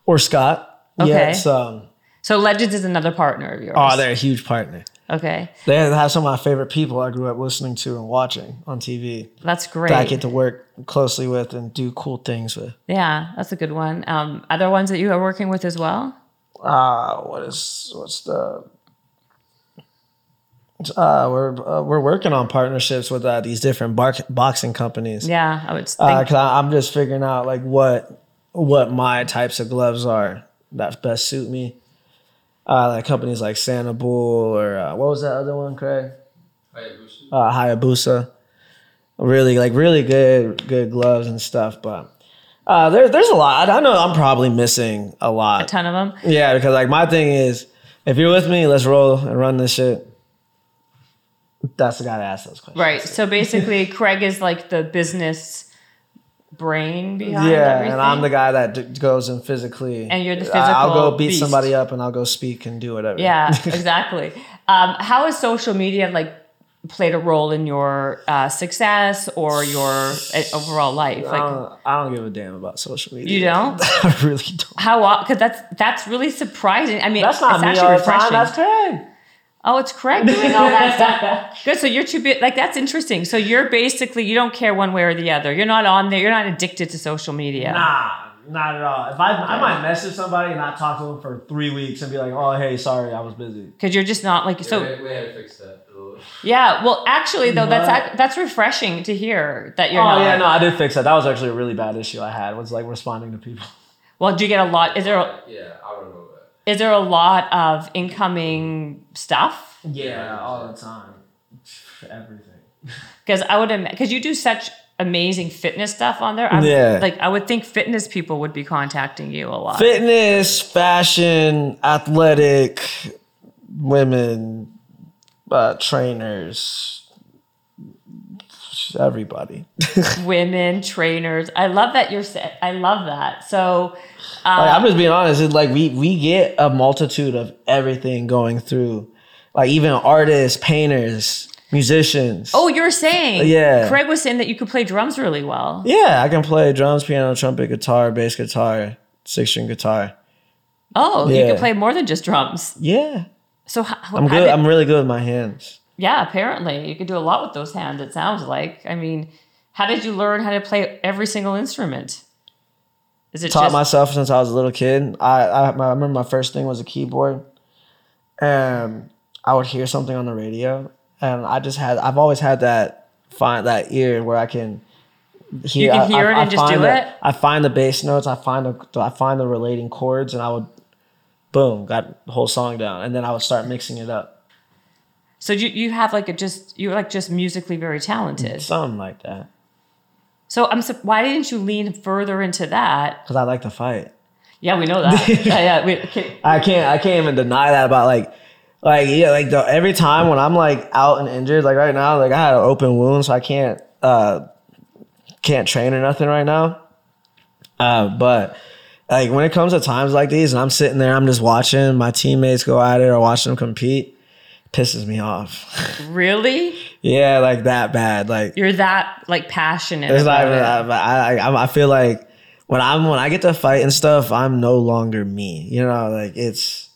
or Scott okay. yet. So, so Legends is another partner of yours. Oh, they're a huge partner. Okay. They have some of my favorite people I grew up listening to and watching on T V. That's great. That I get to work closely with and do cool things with. Yeah, that's a good one. Um, other ones that you are working with as well? Uh, what is, what's the... Uh, we're uh, we're working on partnerships with uh, these different bar- boxing companies. Yeah, I would think. Because uh, I'm just figuring out like what what my types of gloves are that best suit me. Uh, like companies like Sanable or uh, what was that other one, Craig? Hayabusa. Uh, Hayabusa. Really like really good good gloves and stuff, but. Uh, there there's a lot. I know I'm probably missing a lot. A ton of them. Yeah, because like my thing is, if you're with me, let's roll and run this shit. That's the guy to ask those questions. Right. So basically, Craig is like the business brain behind yeah, everything. Yeah, and I'm the guy that d- goes and physically. And you're the physical I'll go beat beast. Somebody up and I'll go speak and do whatever. Yeah, exactly. um, how has social media like played a role in your uh, success or your uh, overall life? Like, I don't, I don't give a damn about social media. You don't? I really don't. How? Because that's, that's really surprising. I mean, that's not it's me actually all the refreshing. Time. That's Craig. Oh, it's Craig doing all that stuff. Good. So you're too big. Like, that's interesting. So you're basically, you don't care one way or the other. You're not on there. You're not addicted to social media. Nah, not at all. If I, yeah. I might message somebody and not talk to them for three weeks and be like, oh, hey, sorry, I was busy. Because you're just not like, yeah, so. We, we had to fix that. Yeah. Well, actually, though, what? that's that's refreshing to hear that you're oh, not. Oh, yeah, no, I did fix that. That was actually a really bad issue I had was like responding to people. Well, do you get a lot? Is there a, yeah, I don't know. Is there a lot of incoming stuff? Yeah, all the time. Everything. Because I would imagine, because you do such amazing fitness stuff on there. I would, yeah. Like I would think fitness people would be contacting you a lot. Fitness, fashion, athletic, women, uh, trainers, everybody. Women, trainers. I love that you're. I love that. So. Um, like, I'm just being honest. It's like we we get a multitude of everything going through, like even artists, painters, musicians. Oh, you're saying? Yeah. Craig was saying that you could play drums really well. Yeah, I can play drums, piano, trumpet, guitar, bass guitar, six string guitar. Oh, yeah. You can play more than just drums. Yeah. So how, I'm good. It, I'm really good with my hands. Yeah, apparently you could do a lot with those hands. It sounds like. I mean, how did you learn how to play every single instrument? Is it taught just- myself since I was a little kid. I, I I remember my first thing was a keyboard, and I would hear something on the radio, and I just had I've always had that find that ear where I can hear. You can hear I, it I, and I just do the, it. I find the bass notes. I find the I find the relating chords, and I would boom got the whole song down, and then I would start mixing it up. So you you have like a just you're like just musically very talented. Something like that. So I'm. Why didn't you lean further into that? Because I like to fight. Yeah, we know that. yeah, yeah. We, can, I can't. I can't even deny that about like, like yeah, like the, every time when I'm like out and injured, like right now, like I had an open wound, so I can't, uh, can't train or nothing right now. Uh, but like when it comes to times like these, and I'm sitting there, I'm just watching my teammates go at it or watching them compete. Pisses me off. Really? Yeah, like that bad. Like you're that like passionate. It's like I, I, I feel like when I'm when I get to fight and stuff, I'm no longer me. You know, like it's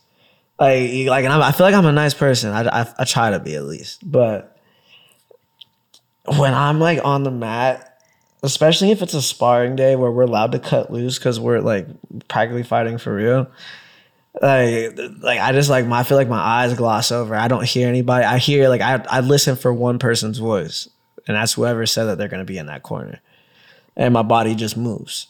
like like and I'm, I feel like I'm a nice person. I, I I try to be at least, but when I'm like on the mat, especially if it's a sparring day where we're allowed to cut loose because we're like practically fighting for real. Like, like I just like my, I feel like my eyes gloss over. I don't hear anybody. I hear like I, I listen for one person's voice, and that's whoever said that they're gonna be in that corner, and my body just moves,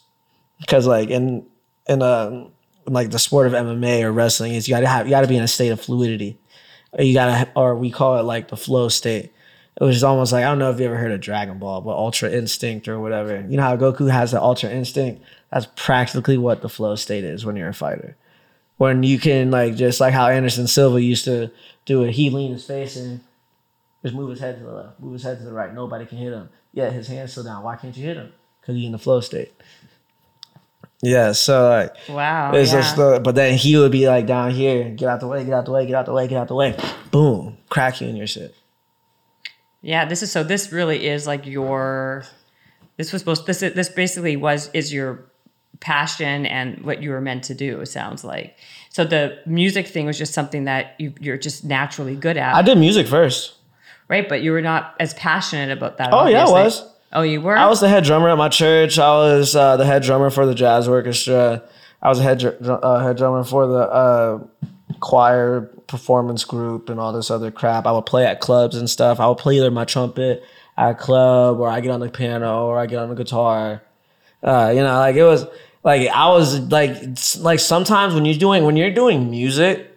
because like in in a like the sport of M M A or wrestling is you gotta have you gotta be in a state of fluidity, or you gotta or we call it like the flow state, which is almost like I don't know if you ever heard of Dragon Ball, but Ultra Instinct or whatever. You know how Goku has the Ultra Instinct? That's practically what the flow state is when you're a fighter. When you can, like, just like how Anderson Silva used to do it, he leaned his face and just move his head to the left, move his head to the right. Nobody can hit him. Yeah, his hand's still down. Why can't you hit him? Because he's in the flow state. Yeah, so like, wow, it's yeah. just the, but then he would be like down here, get out the way, get out the way, get out the way, get out the way, boom, crack you in your shit. Yeah, this is so. This really is like your. This was supposed. This this basically was is your passion and what you were meant to do. It sounds like. So the music thing was just something that you, you're just naturally good at. I did music first. Right, but you were not as passionate about that. Oh obviously. yeah, I was. Oh, you were? I was the head drummer at my church. I was uh, the head drummer for the jazz orchestra. I was a head, dr- uh, head drummer for the uh, choir performance group and all this other crap. I would play at clubs and stuff. I would play either my trumpet at a club, or I get on the piano, or I get on the guitar. Uh, you know, like it was like I was like like sometimes when you're doing when you're doing music,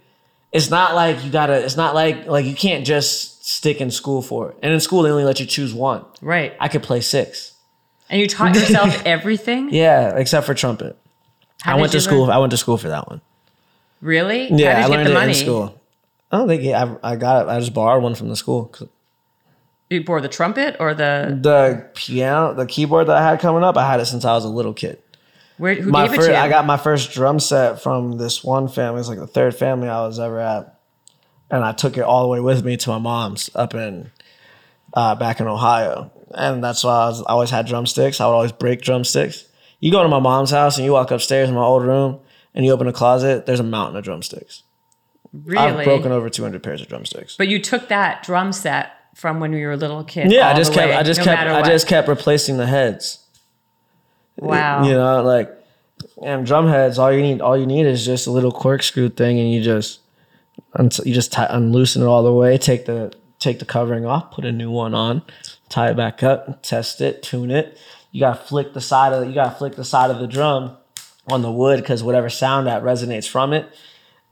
it's not like you gotta. It's not like like you can't just. stick in school for it. And in school, they only let you choose one. Right. I could play six. And you taught yourself everything? Yeah, except for trumpet. How I went to school. Learn? I went to school for that one. Really? Yeah, How did you I learned get the it money? in school. I don't think it, I, I got it. I just borrowed one from the school. You borrowed the trumpet or the the piano, the keyboard that I had coming up. I had it since I was a little kid. Where who my gave first, it to you? I got my first drum set from this one family. It's like the third family I was ever at. And I took it all the way with me to my mom's up in, uh, back in Ohio. And that's why I, was, I always had drumsticks. I would always break drumsticks. You go to my mom's house and you walk upstairs in my old room and you open a closet, there's a mountain of drumsticks. Really? I've broken over two hundred pairs of drumsticks. But you took that drum set from when you were a little kid. Yeah, I just kept, way, I just no kept, I what. just kept replacing the heads. Wow. You know, like, and drum heads, all you need, all you need is just a little corkscrew thing and you just, You just tie, unloosen it all the way, take the take the covering off, put a new one on, tie it back up, test it, tune it. You gotta flick the side of you gotta flick the side of the drum on the wood because whatever sound that resonates from it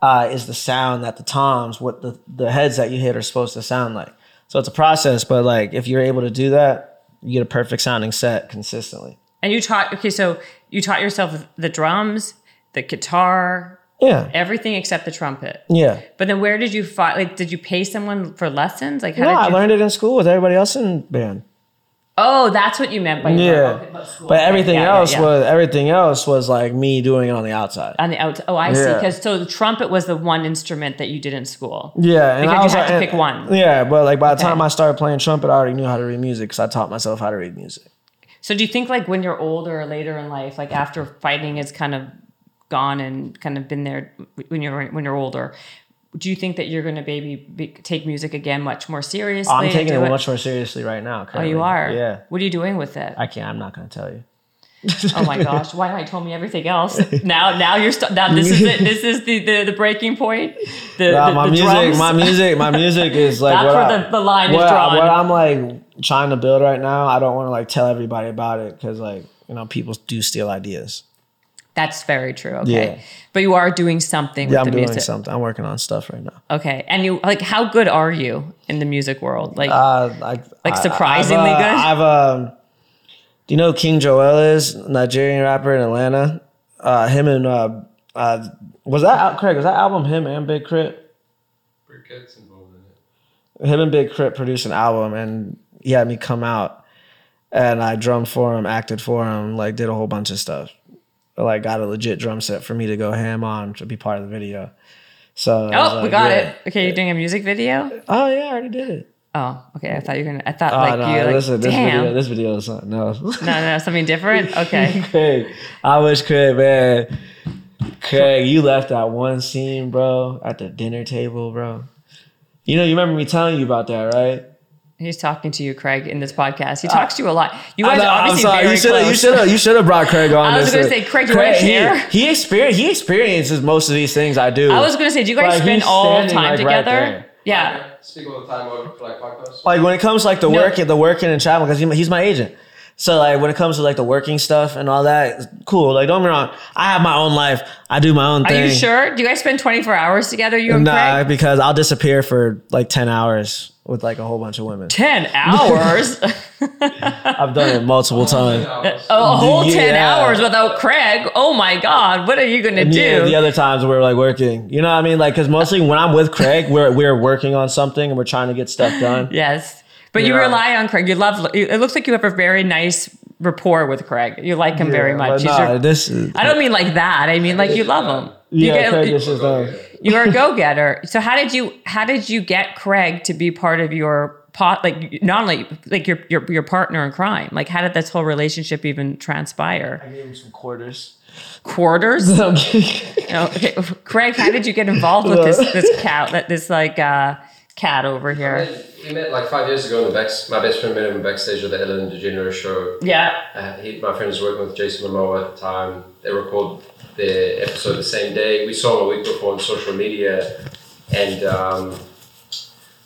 uh, is the sound that the toms, what the, the heads that you hit are supposed to sound like. So it's a process, but like if you're able to do that, you get a perfect sounding set consistently. And you taught okay, so you taught yourself the drums, the guitar. Yeah. Everything except the trumpet. Yeah. But then where did you find, like, did you pay someone for lessons? Like, how no, did you? I learned it in school with everybody else in band. Oh, that's what you meant by yeah. About school. But everything yeah, else yeah, yeah. was, everything else was like me doing it on the outside. On the outside. Oh, I yeah. see. Because so the trumpet was the one instrument that you did in school. Yeah. And because I was, you had to and, pick one. Yeah. But like by the okay. time I started playing trumpet, I already knew how to read music because I taught myself how to read music. So do you think like when you're older or later in life, like after fighting is kind of gone and kind of been there when you're when you're older, do you think that you're going to maybe be, take music again much more seriously? I'm taking it, it much more seriously right now. Currently. Oh, you are? Yeah. What are you doing with it? I can't. I'm not going to tell you. Oh my gosh! Why don't you tell me everything else? Now, now you're st- now this is it. This is the the, the breaking point. The, no, the my the music, drums. my music, my music is like that's where I, the, the line what, is drawn. What I'm like trying to build right now, I don't want to like tell everybody about it because like you know people do steal ideas. That's very true. Okay. Yeah. But you are doing something yeah, with I'm the music. Yeah, I'm doing something. I'm working on stuff right now. Okay. And you like how good are you in the music world? Like uh, I, like surprisingly I, I've, uh, good? I've um do you know who King Joel is? Nigerian rapper in Atlanta. Uh, him and uh, uh was that Craig, was that album him and Big Crit? Big Crit's involved in it. Him and Big Crit produced an album and he had me come out and I drummed for him, acted for him, like did a whole bunch of stuff. Like got a legit drum set for me to go ham on to be part of the video. So oh, like, we got yeah. it. Okay, you're doing a music video. Oh yeah, I already did it. Oh, okay. I thought you were gonna. I thought oh, like no, you. Like, listen, this damn. video, this video is something else. No, no, something different. Okay. Craig, I wish Craig, man. Craig, you left that one scene, bro, at the dinner table, bro. You know, you remember me telling you about that, right? He's talking to you, Craig, in this podcast. He talks I, to you a lot. You guys know, are obviously very you close. You should have you should have brought Craig on. I was going to say, Craig, do Craig, you want to share? He, he, experience, he experiences most of these things I do. I was going to say, do you guys like, spend all time like together? Right yeah. Speak all the time over like podcasts. Like when it comes to like the no. work, the working and travel, because he, he's my agent. So like when it comes to like the working stuff and all that, cool. Like don't get me wrong, I have my own life. I do my own thing. Are you sure? Do you guys spend twenty-four hours together, you and nah, Craig? Nah, because I'll disappear for like ten hours with like a whole bunch of women. ten hours? I've done it multiple times. A whole yeah. ten hours without Craig? Oh my God, what are you going to do? Yeah, the other times we're like working. You know what I mean? Like, because mostly when I'm with Craig, we're we're working on something and we're trying to get stuff done. Yes. But yeah. you rely on Craig. You love. It looks like you have a very nice rapport with Craig. You like him yeah, very much. Nah, your, this is, I don't mean like that. I mean like you love him. Yeah, you get, Craig is just you're a go-getter. So how did you how did you get Craig to be part of your pot? Like not only like your your your partner in crime. Like how did this whole relationship even transpire? I gave him some quarters. Quarters? Okay. Craig, how did you get involved with this this cat? This like. Uh, cat over here. We met, met like five years ago in the back. My best friend met him backstage at the Ellen DeGeneres show. Yeah. Uh, he, my friend was working with Jason Momoa at the time. They recorded their episode the same day. We saw him a week before on social media, and um,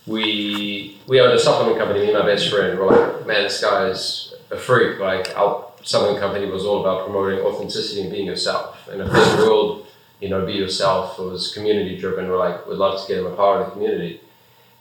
we we owned a supplement company. Me and my best friend were like, man, this guy's a freak. Like our supplement company was all about promoting authenticity and being yourself. And if this world, you know, be yourself, it was community driven. We're like, we'd love to get him a part of the community.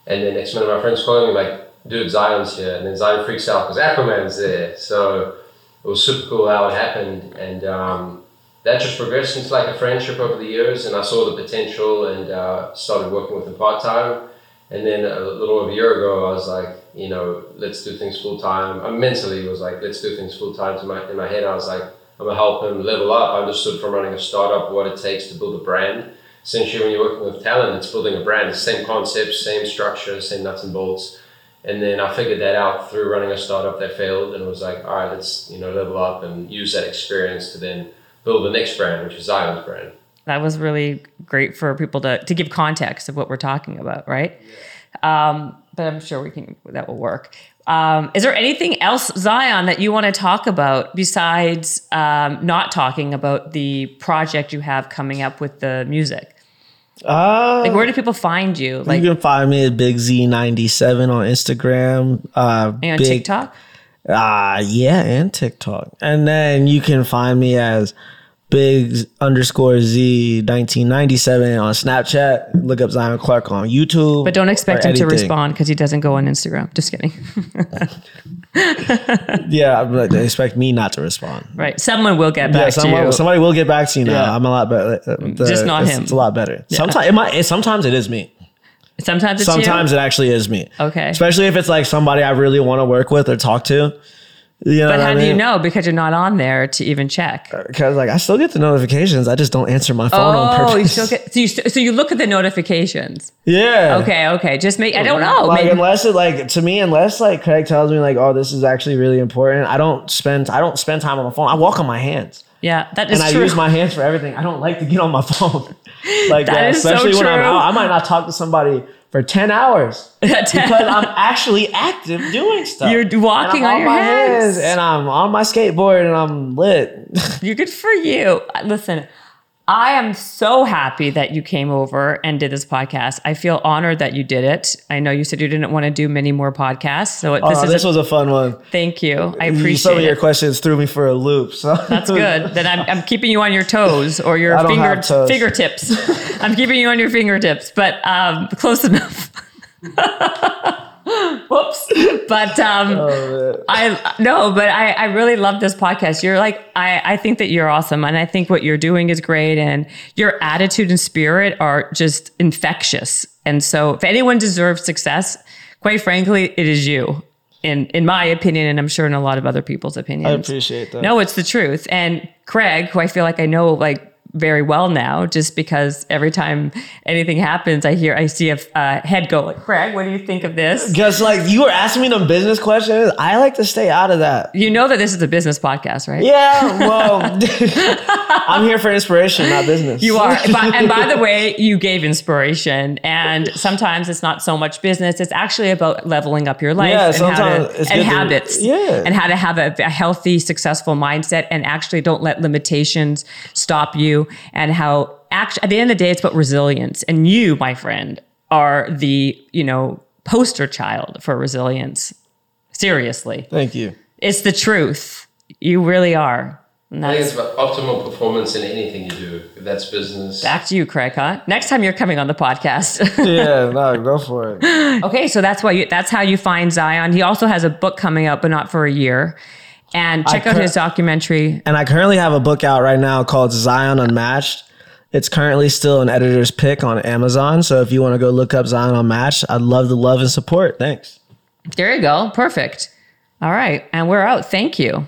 And then next minute, my friend's calling me like, dude, Zion's here. And then Zion freaks out because Aquaman's there. So it was super cool how it happened. And um, that just progressed into like a friendship over the years. And I saw the potential and uh, started working with him part-time. And then a little over a year ago, I was like, you know, let's do things full-time. I mentally was like, let's do things full-time. To my, in my head, I was like, I'm going to help him level up. I understood from running a startup what it takes to build a brand. Essentially, when you're working with talent, it's building a brand. It's the same concepts, same structure, same nuts and bolts. And then I figured that out through running a startup that failed, and was like, all right, let's you know level up and use that experience to then build the next brand, which is Zion's brand. That was really great for people to to give context of what we're talking about, right? Yeah. Um, but I'm sure we can that will work. Um, is there anything else, Zion, that you want to talk about besides um, not talking about the project you have coming up with the music? Uh, like where do people find you? Like, you can find me at Big Z ninety-seven on Instagram, uh, and big, TikTok. Uh yeah, and TikTok. And then you can find me as Big underscore Z nineteen ninety-seven on Snapchat. Look up Zion Clark on YouTube. But don't expect him anything to respond because he doesn't go on Instagram. Just kidding. Yeah, I'm like, they expect me not to respond. Right. Someone will get back yeah, someone, to you. Somebody will get back to you now. Yeah. I'm a lot better. The, Just not it's, him. It's a lot better. Yeah. Sometimes, it might, it, sometimes it is me. Sometimes it's Sometimes you? It actually is me. Okay. Especially if it's like somebody I really want to work with or talk to. You know but how I mean? do you know? Because you're not on there to even check. Because like I still get the notifications. I just don't answer my phone oh, on purpose. Oh, you still get so you, st- so you look at the notifications. Yeah. Okay. Okay. Just make. I don't know. Like maybe. unless it like to me, unless like Craig tells me like, oh, this is actually really important. I don't spend. I don't spend time on the phone. I walk on my hands. Yeah, that is and true. And I use my hands for everything. I don't like to get on my phone. Like that, that is especially so true. When I'm out. I might not talk to somebody for ten hours because I'm actually active doing stuff. You're walking on, on your hands. hands. And I'm on my skateboard and I'm lit. You're good for you. Listen, I am so happy that you came over and did this podcast. I feel honored that you did it. I know you said you didn't want to do many more podcasts. So oh, this, is this a, was a fun one. Thank you. I appreciate it. Some of your questions threw me for a loop. So. That's good. Then I'm, I'm keeping you on your toes or your finger, fingertips. I'm keeping you on your fingertips, but um, close enough. Whoops. But um, oh, I no, but I, I really love this podcast. You're like, I, I think that you're awesome. And I think what you're doing is great. And your attitude and spirit are just infectious. And so if anyone deserves success, quite frankly, it is you. In in my opinion, and I'm sure in a lot of other people's opinions. I appreciate that. No, it's the truth. And Craig, who I feel like I know like very well now, just because every time anything happens, I hear, I see a uh, head go like, Craig, what do you think of this? Because like you were asking me them business questions. I like to stay out of that. You know that this is a business podcast, right? Yeah, well, I'm here for inspiration, not business. You are. And by the way, you gave inspiration. And sometimes it's not so much business. It's actually about leveling up your life yeah, and, sometimes how to, it's and habits to, yeah. and how to have a, a healthy, successful mindset and actually don't let limitations stop you. And how actually at the end of the day, it's about resilience. And you, my friend, are the, you know, poster child for resilience. Seriously. Thank you. It's the truth. You really are. And I think it's about optimal performance in anything you do. If that's business. Back to you, Craig, huh? Next time you're coming on the podcast. Yeah, no, go for it. Okay. So that's why you, that's how you find Zion. He also has a book coming out, but not for a year. And check I out cur- his documentary. And I currently have a book out right now called Zion Unmatched. It's currently still an editor's pick on Amazon. So if you want to go look up Zion Unmatched, I'd love the love and support. Thanks. There you go. Perfect. All right. And we're out. Thank you.